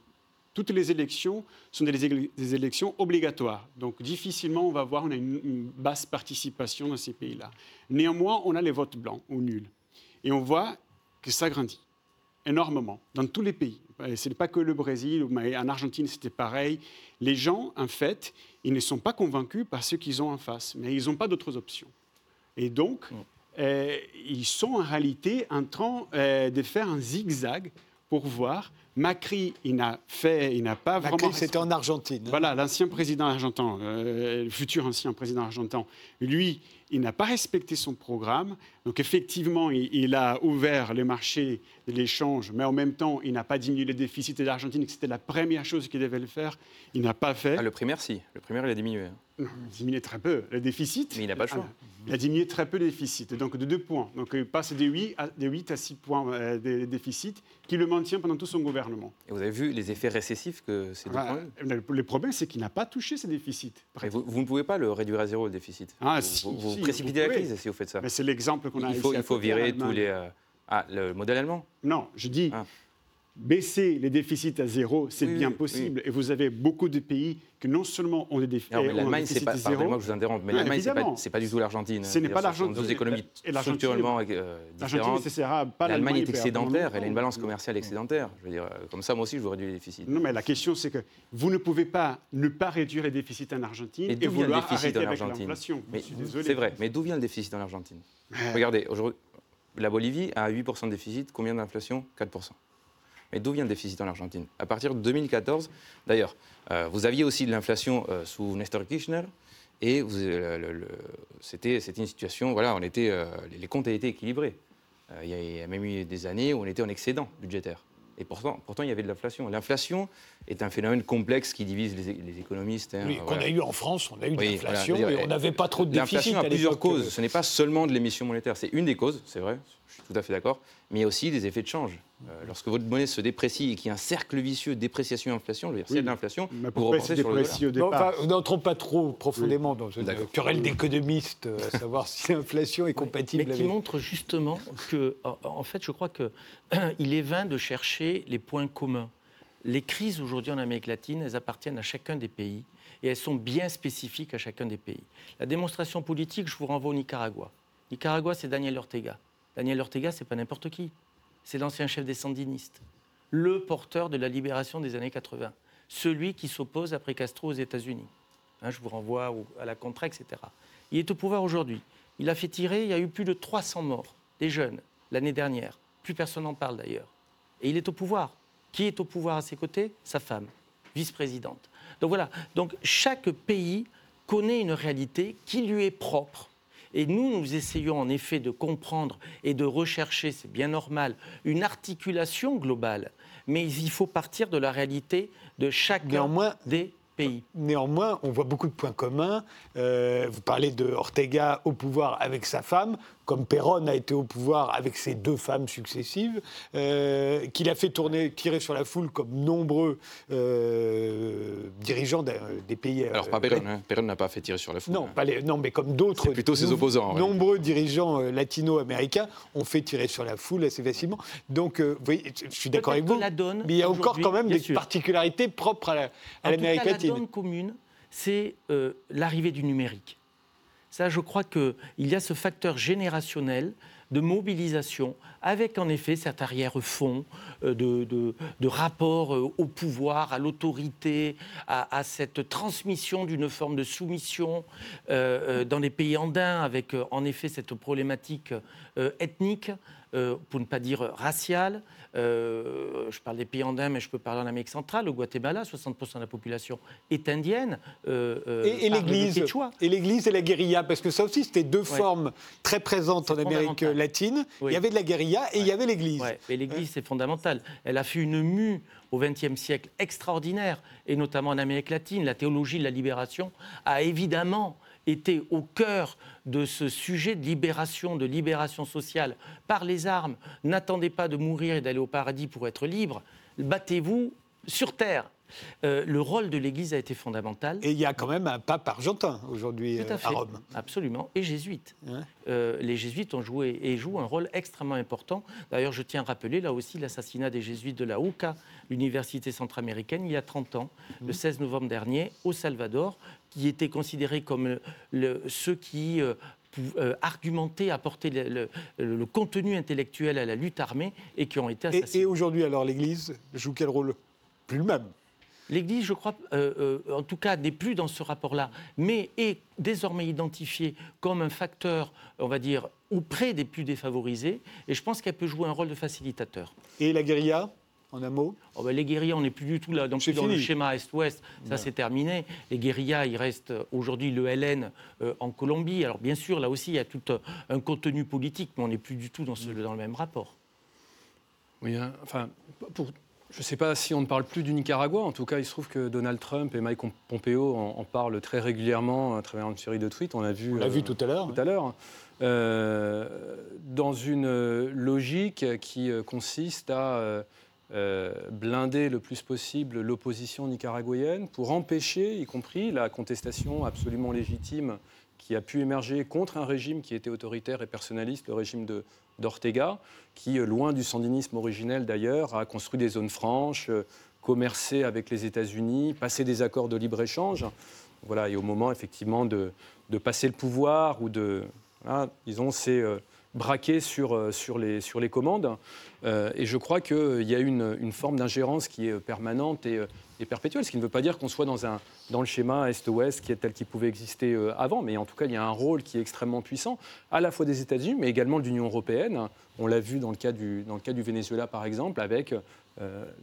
toutes les élections sont des élections obligatoires. Donc difficilement, on va voir, on a une basse participation dans ces pays-là. Néanmoins, on a les votes blancs ou nuls. Et on voit que ça grandit énormément dans tous les pays. Ce n'est pas que le Brésil, mais en Argentine, c'était pareil. Les gens, en fait, ils ne sont pas convaincus par ce qu'ils ont en face, mais ils n'ont pas d'autres options. Et donc, ils sont en réalité en train de faire un zigzag pour voir... Macri, il n'a pas vraiment... Macri, c'était en Argentine. Voilà, l'ancien président argentin, le futur ancien président argentin. Lui, il n'a pas respecté son programme. Donc, effectivement, il a ouvert les marchés de l'échange, mais en même temps, il n'a pas diminué les déficits de l'Argentine, que c'était la première chose qu'il devait le faire. Il n'a pas fait... Ah, le primaire, si. Le primaire, il a diminué. Non, il a diminué très peu le déficit. Mais il n'a pas le choix. Il a diminué très peu le déficit, donc de 2 points. Donc, il passe de 8 à 6 points de déficit, qui le maintient pendant tout son gouvernement. Et vous avez vu les effets récessifs que ces 2 points. Le problème, c'est qu'il n'a pas touché ces déficits. Vous ne pouvez pas le réduire à zéro, le déficit. Vous précipitez la crise si vous faites ça. Mais c'est l'exemple qu'on a. Il faut virer tous les... le modèle allemand ? Non, je dis... Baisser les déficits à zéro, c'est bien possible. Oui. Et vous avez beaucoup de pays qui non seulement ont des déficits à zéro... L'Allemagne, c'est pas... Pardonnez-moi que je vous interrompe, mais l'Allemagne, c'est pas du tout l'Argentine. Ce n'est pas l'Argentine. Deux économies structurellement différentes. L'Allemagne est excédentaire, elle a une balance commerciale excédentaire. Je veux dire, comme ça, moi aussi, je vous réduis les déficits. Non, mais la question, c'est que vous ne pouvez pas ne pas réduire les déficits en Argentine et vouloir arrêter avec l'inflation. C'est vrai, mais d'où vient le déficit en Argentine ? Regardez, aujourd'hui, la Bolivie a 8% de déficit, combien d'inflation ? 4%. Mais d'où vient le déficit en Argentine ? À partir de 2014, d'ailleurs, vous aviez aussi de l'inflation sous Néstor Kirchner, et c'était une situation, voilà, on était, les comptes étaient équilibrés. Il y a même eu des années où on était en excédent budgétaire. Et pourtant, il y avait de l'inflation. L'inflation est un phénomène complexe qui divise les économistes. Hein, oui, qu'on a eu en France, on a eu de l'inflation, et on n'avait pas trop de déficit. L'inflation a plusieurs causes. Ce n'est pas seulement de l'émission monétaire. C'est une des causes, c'est vrai, je suis tout à fait d'accord, mais il y a aussi des effets de change. Lorsque votre monnaie se déprécie et qu'il y a un cercle vicieux dépreciation-inflation, s'il y a de l'inflation, vous reportez sur le dollar. N'entrons pas trop profondément dans une querelle d'économistes, à savoir si l'inflation est compatible avec... Mais qui montre justement que, en fait, je crois qu'il est vain de chercher les points communs. Les crises aujourd'hui en Amérique latine, elles appartiennent à chacun des pays et elles sont bien spécifiques à chacun des pays. La démonstration politique, je vous renvoie au Nicaragua. Nicaragua, c'est Daniel Ortega. Daniel Ortega, c'est pas n'importe qui. C'est l'ancien chef des sandinistes, le porteur de la libération des années 80, celui qui s'oppose après Castro aux États-Unis. Je vous renvoie à la Contra, etc. Il est au pouvoir aujourd'hui. Il a fait tirer, il y a eu plus de 300 morts, des jeunes, l'année dernière. Plus personne n'en parle d'ailleurs. Et il est au pouvoir. Qui est au pouvoir à ses côtés ? Sa femme, vice-présidente. Donc voilà, donc chaque pays connaît une réalité qui lui est propre. Et nous essayons en effet de comprendre et de rechercher, c'est bien normal, une articulation globale. Mais il faut partir de la réalité de chacun des pays. Néanmoins, on voit beaucoup de points communs. Vous parlez de Ortega au pouvoir avec sa femme. comme Perón a été au pouvoir avec ses deux femmes successives, qu'il a fait tirer sur la foule comme nombreux dirigeants des pays... Alors pas Perón, hein. Perón n'a pas fait tirer sur la foule. Non, pas les, non mais comme d'autres... C'est plutôt ses opposants. Nombreux dirigeants latino-américains ont fait tirer sur la foule assez facilement. Donc, vous voyez, je suis d'accord avec vous, mais il y a encore quand même des particularités propres à l'Amérique latine. La donne commune, c'est l'arrivée du numérique. Ça, je crois qu'il y a ce facteur générationnel de mobilisation, avec en effet cet arrière-fond de rapport au pouvoir, à l'autorité, à cette transmission d'une forme de soumission dans les pays andins, avec en effet cette problématique ethnique, pour ne pas dire raciale. Je parle des pays andins, mais je peux parler en Amérique centrale. Au Guatemala, 60% de la population est indienne. Et l'Église et la guérilla, parce que ça aussi, c'était deux formes très présentes en Amérique latine. Oui. Il y avait de la guérilla et il y avait l'Église. Ouais. Et l'Église, c'est fondamental. Elle a fait une mue au XXe siècle extraordinaire, et notamment en Amérique latine. La théologie de la libération a évidemment était au cœur de ce sujet de libération sociale par les armes. N'attendez pas de mourir et d'aller au paradis pour être libre. Battez-vous sur terre. Le rôle de l'Église a été fondamental. Et il y a quand même un pape argentin aujourd'hui à Rome. Absolument, et jésuite. Ouais. Les jésuites ont joué et jouent un rôle extrêmement important. D'ailleurs, je tiens à rappeler là aussi l'assassinat des jésuites de la UCA, l'université centra-américaine, il y a 30 ans, le 16 novembre dernier, au Salvador, qui étaient considérés comme ceux qui argumentaient, apportaient le contenu intellectuel à la lutte armée et qui ont été assassinés. Et aujourd'hui, alors, l'Église joue quel rôle? Plus le même. L'Église, je crois, en tout cas, n'est plus dans ce rapport-là, mais est désormais identifiée comme un facteur, on va dire, auprès des plus défavorisés, et je pense qu'elle peut jouer un rôle de facilitateur. Et la guérilla ? En un mot, les guérillas, on n'est plus du tout là. Donc, dans le schéma Est-Ouest, ça c'est terminé. Les guérillas, il reste aujourd'hui le LN en Colombie. Alors bien sûr, là aussi, il y a tout un contenu politique, mais on n'est plus du tout dans le même rapport. Oui, hein, enfin, je ne sais pas si on ne parle plus du Nicaragua. En tout cas, il se trouve que Donald Trump et Mike Pompeo en parlent très régulièrement à travers une série de tweets. On l'a vu tout à l'heure. Dans une logique qui consiste à... blinder le plus possible l'opposition nicaraguayenne pour empêcher, y compris la contestation absolument légitime qui a pu émerger contre un régime qui était autoritaire et personnaliste, le régime d'Ortega, qui, loin du sandinisme originel d'ailleurs, a construit des zones franches, commercé avec les États-Unis, passé des accords de libre-échange. Voilà, et au moment effectivement de passer le pouvoir ou de... Voilà, disons, c'est... braqué sur les commandes. Et je crois qu'il y a une forme d'ingérence qui est permanente et perpétuelle, ce qui ne veut pas dire qu'on soit dans le schéma Est-Ouest qui est tel qu'il pouvait exister avant, mais en tout cas, il y a un rôle qui est extrêmement puissant, à la fois des États-Unis, mais également de l'Union européenne. On l'a vu dans le cas du Venezuela, par exemple, avec,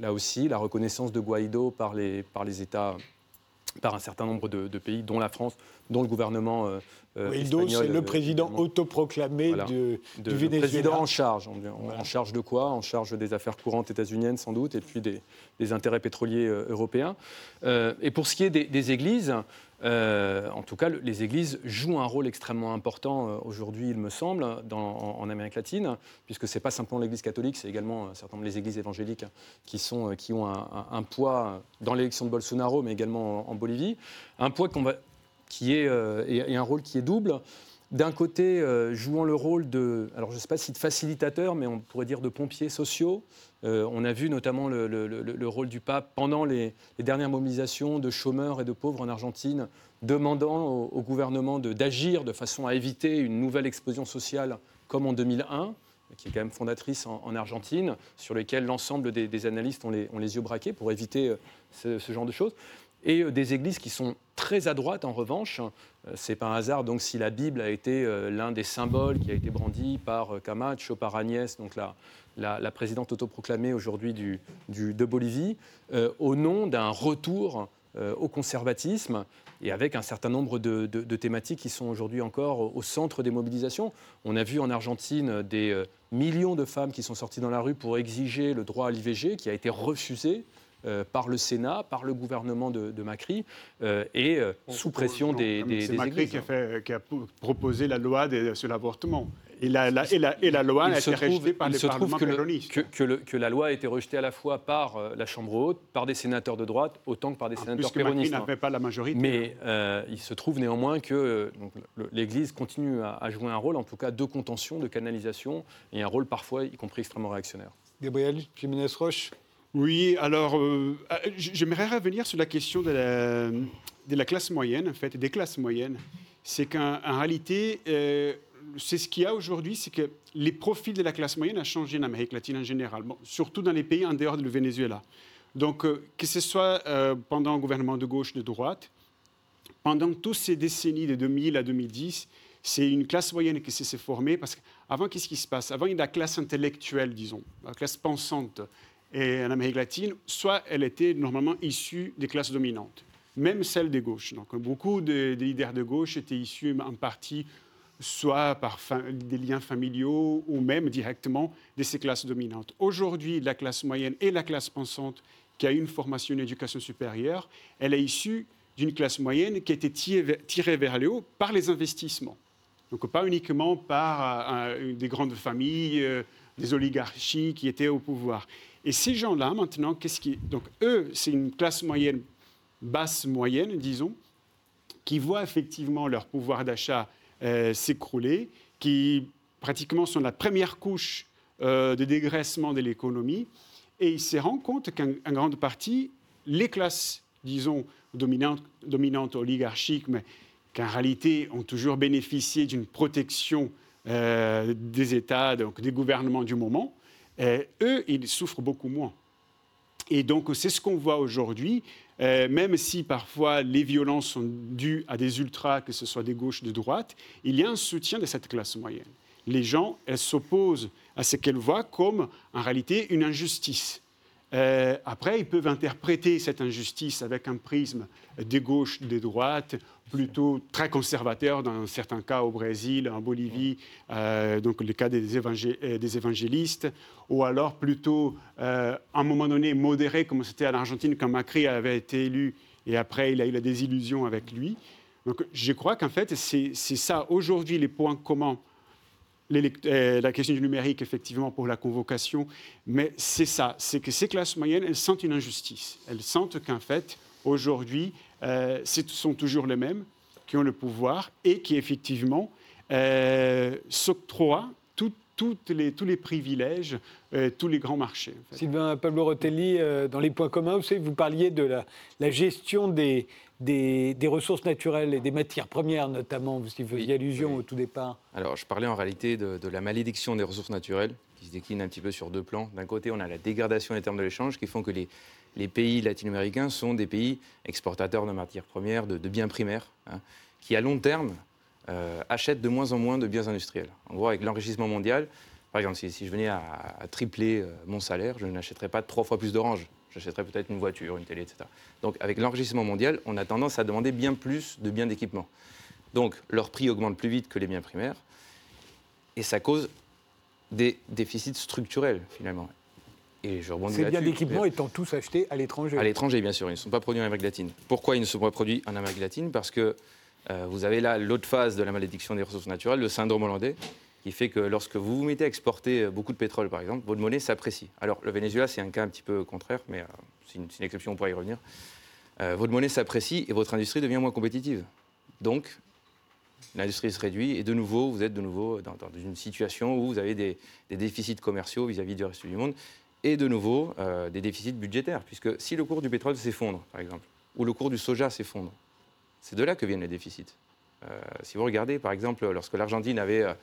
là aussi, la reconnaissance de Guaido par les États... par un certain nombre de pays, dont la France, dont le gouvernement espagnol... c'est le président autoproclamé du Venezuela. Le président en charge. En charge de quoi? En charge des affaires courantes états-uniennes, sans doute, et puis des intérêts pétroliers européens. Et pour ce qui est des églises, en tout cas, les églises jouent un rôle extrêmement important aujourd'hui, il me semble, en Amérique latine, puisque ce n'est pas simplement l'église catholique, c'est également certaines des églises évangéliques qui ont un poids dans l'élection de Bolsonaro, mais également en Bolivie, un poids et un rôle qui est double. D'un côté, jouant le rôle je ne sais pas si de facilitateur, mais on pourrait dire de pompiers sociaux. On a vu notamment le rôle du pape pendant les dernières mobilisations de chômeurs et de pauvres en Argentine, demandant au gouvernement d'agir de façon à éviter une nouvelle explosion sociale comme en 2001, qui est quand même fondatrice en Argentine, sur lesquelles l'ensemble des analystes ont les yeux braqués pour éviter ce genre de choses. Et des églises qui sont très à droite, en revanche. Ce n'est pas un hasard, donc, si la Bible a été l'un des symboles qui a été brandi par Camacho, par Agnès, donc la présidente autoproclamée aujourd'hui de Bolivie, au nom d'un retour au conservatisme, et avec un certain nombre de thématiques qui sont aujourd'hui encore au centre des mobilisations. On a vu en Argentine des millions de femmes qui sont sorties dans la rue pour exiger le droit à l'IVG, qui a été refusé par le Sénat, par le gouvernement de Macri, et sous pression des églises. C'est Macri qui a proposé la loi sur l'avortement. Et la loi a été rejetée par les parlements péronistes. Que la loi a été rejetée à la fois par la Chambre haute, par des sénateurs de droite, autant que par des sénateurs péronistes. Macri n'avait pas la majorité. Mais il se trouve néanmoins que donc, l'Église continue à jouer un rôle, en tout cas de contention, de canalisation, et un rôle parfois, y compris extrêmement réactionnaire. Gabriel Jiménez Roche. Oui, alors j'aimerais revenir sur la question de la classe moyenne, en fait, des classes moyennes. C'est qu'en réalité, c'est ce qu'il y a aujourd'hui, c'est que les profils de la classe moyenne ont changé en Amérique latine en général, bon, surtout dans les pays en dehors du Venezuela. Donc, que ce soit pendant le gouvernement de gauche, de droite, pendant toutes ces décennies de 2000 à 2010, c'est une classe moyenne qui s'est formée. Parce qu'avant, qu'est-ce qui se passe? Avant, il y a la classe intellectuelle, disons, la classe pensante. Et en Amérique latine, soit elle était normalement issue des classes dominantes, même celles des gauches. Donc beaucoup des leaders de gauche étaient issus en partie soit par des liens familiaux ou même directement de ces classes dominantes. Aujourd'hui, la classe moyenne et la classe pensante qui a une formation et une éducation supérieure, elle est issue d'une classe moyenne qui a été tirée vers le haut par les investissements. Donc pas uniquement par des grandes familles, des oligarchies qui étaient au pouvoir. Et ces gens-là, maintenant, donc, eux, c'est une classe moyenne, basse moyenne, disons, qui voit effectivement leur pouvoir d'achat s'écrouler, qui pratiquement sont la première couche de dégraissement de l'économie. Et ils se rendent compte qu'en grande partie, les classes, disons, dominantes oligarchiques, mais qu'en réalité ont toujours bénéficié d'une protection des États, donc des gouvernements du moment, eux, ils souffrent beaucoup moins. Et donc, c'est ce qu'on voit aujourd'hui, même si parfois les violences sont dues à des ultras, que ce soit des gauches, de droite, il y a un soutien de cette classe moyenne. Les gens, elles s'opposent à ce qu'elles voient comme, en réalité, une injustice. Après, ils peuvent interpréter cette injustice avec un prisme des gauches, des droites, plutôt très conservateur dans certains cas au Brésil, en Bolivie, donc le cas des évangélistes, ou alors plutôt, à un moment donné, modéré, comme c'était à l'Argentine quand Macri avait été élu, et après il a eu la désillusion avec lui. Donc je crois qu'en fait, c'est ça, aujourd'hui, les points communs. La question du numérique, effectivement, pour la convocation, mais c'est ça, c'est que ces classes moyennes, elles sentent une injustice. Elles sentent qu'en fait, aujourd'hui, ce sont toujours les mêmes qui ont le pouvoir et qui, effectivement, s'octroient tous les privilèges, tous les grands marchés. En fait. Sylvain Pablo Rotelli, dans les points communs, vous parliez de la gestion des ressources naturelles et des matières premières, notamment, parce qu'il faisait allusion au tout départ. Alors, je parlais en réalité de la malédiction des ressources naturelles, qui se décline un petit peu sur deux plans. D'un côté, on a la dégradation des termes de l'échange, qui font que les pays latino-américains sont des pays exportateurs de matières premières, de biens primaires, hein, qui, à long terme, achètent de moins en moins de biens industriels. En gros, avec l'enrichissement mondial, par exemple, si je venais à tripler mon salaire, je n'achèterais pas 3 fois plus d'oranges. J'achèterais peut-être une voiture, une télé, etc. Donc, avec l'enrichissement mondial, on a tendance à demander bien plus de biens d'équipement. Donc, leurs prix augmentent plus vite que les biens primaires. Et ça cause des déficits structurels, finalement. Et je rebondis là-dessus. Ces biens d'équipement étant tous achetés à l'étranger. À l'étranger, bien sûr. Ils ne sont pas produits en Amérique latine. Pourquoi ils ne sont pas produits en Amérique latine? Parce que vous avez là l'autre phase de la malédiction des ressources naturelles, le syndrome hollandais, qui fait que lorsque vous vous mettez à exporter beaucoup de pétrole, par exemple, votre monnaie s'apprécie. Alors, le Venezuela, c'est un cas un petit peu contraire, mais c'est une exception, on pourra y revenir. Votre monnaie s'apprécie et votre industrie devient moins compétitive. Donc, l'industrie se réduit et de nouveau, vous êtes de nouveau dans une situation où vous avez des déficits commerciaux vis-à-vis du reste du monde et de nouveau des déficits budgétaires, puisque si le cours du pétrole s'effondre, par exemple, ou le cours du soja s'effondre, c'est de là que viennent les déficits. Si vous regardez, par exemple, lorsque l'Argentine avait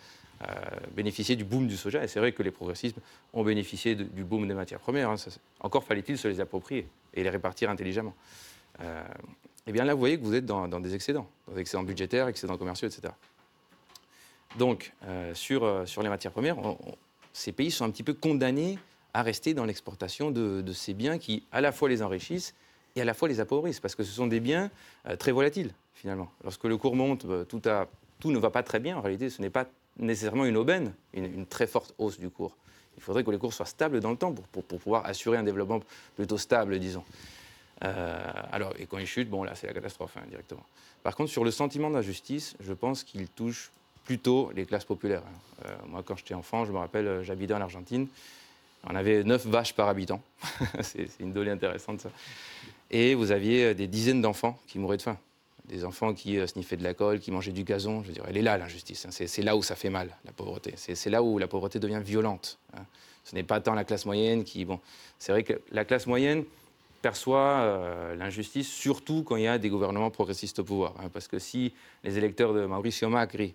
bénéficié du boom du soja, et c'est vrai que les progressistes ont bénéficié du boom des matières premières, hein, encore fallait-il se les approprier et les répartir intelligemment. Eh bien là, vous voyez que vous êtes dans des excédents budgétaires, excédents commerciaux, etc. Donc, sur les matières premières, ces pays sont un petit peu condamnés à rester dans l'exportation de ces biens qui, à la fois, les enrichissent et à la fois les appauvrissent, parce que ce sont des biens très volatiles, finalement. Lorsque le cours monte, tout ne va pas très bien. En réalité, ce n'est pas nécessairement une aubaine, une très forte hausse du cours. Il faudrait que les cours soient stables dans le temps pour pouvoir assurer un développement plutôt stable, disons. Et quand ils chutent, bon, là, c'est la catastrophe, hein, directement. Par contre, sur le sentiment d'injustice, je pense qu'il touche plutôt les classes populaires. Moi, quand j'étais enfant, je me rappelle, j'habitais en Argentine. On avait 9 vaches par habitant. C'est une donnée intéressante, ça. Et vous aviez des dizaines d'enfants qui mouraient de faim. Des enfants qui sniffaient de la colle, qui mangeaient du gazon. Je veux dire, elle est là, l'injustice. C'est là où ça fait mal, la pauvreté. C'est là où la pauvreté devient violente. Ce n'est pas tant la classe moyenne qui... Bon, c'est vrai que la classe moyenne perçoit l'injustice, surtout quand il y a des gouvernements progressistes au pouvoir. Parce que si les électeurs de Mauricio Macri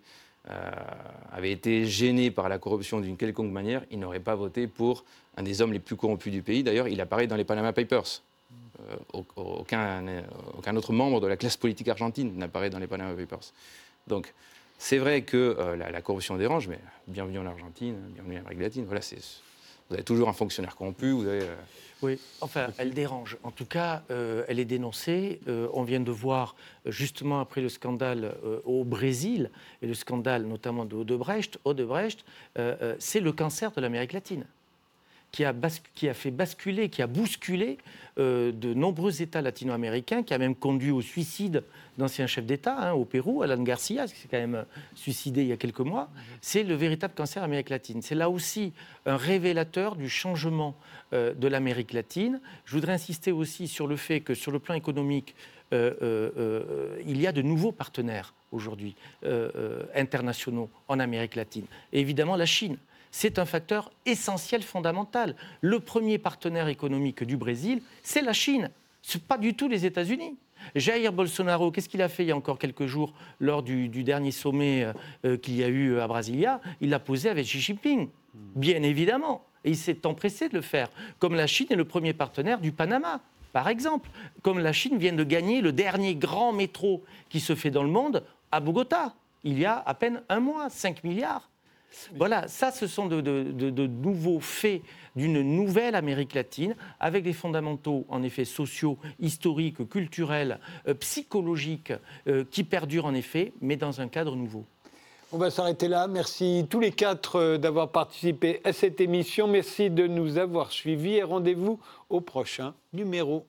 avaient été gênés par la corruption d'une quelconque manière, ils n'auraient pas voté pour un des hommes les plus corrompus du pays. D'ailleurs, il apparaît dans les Panama Papers. Aucun autre membre de la classe politique argentine n'apparaît dans les Panama Papers. Donc, c'est vrai que la corruption dérange, mais bienvenue en Argentine, bienvenue en Amérique latine. Voilà, vous avez toujours un fonctionnaire corrompu, vous avez... Oui, enfin, elle dérange. En tout cas, elle est dénoncée. On vient de voir, justement, après le scandale au Brésil, et le scandale notamment d'Odebrecht, c'est le cancer de l'Amérique latine. Qui a fait basculer, qui a bousculé de nombreux États latino-américains, qui a même conduit au suicide d'anciens chefs d'État, au Pérou, Alan Garcia, qui s'est quand même suicidé il y a quelques mois. C'est le véritable cancer d'Amérique latine. C'est là aussi un révélateur du changement de l'Amérique latine. Je voudrais insister aussi sur le fait que, sur le plan économique, il y a de nouveaux partenaires aujourd'hui internationaux en Amérique latine. Et évidemment, la Chine. C'est un facteur essentiel, fondamental. Le premier partenaire économique du Brésil, c'est la Chine. Ce n'est pas du tout les États-Unis. Jair Bolsonaro, qu'est-ce qu'il a fait il y a encore quelques jours lors du dernier sommet qu'il y a eu à Brasilia? Il l'a posé avec Xi Jinping, bien évidemment. Et il s'est empressé de le faire, comme la Chine est le premier partenaire du Panama. Par exemple, comme la Chine vient de gagner le dernier grand métro qui se fait dans le monde à Bogota, il y a à peine un mois, 5 milliards. Voilà, ça, ce sont de nouveaux faits d'une nouvelle Amérique latine, avec des fondamentaux, en effet, sociaux, historiques, culturels, psychologiques, qui perdurent, en effet, mais dans un cadre nouveau. On va s'arrêter là. Merci tous les quatre d'avoir participé à cette émission. Merci de nous avoir suivis et rendez-vous au prochain numéro.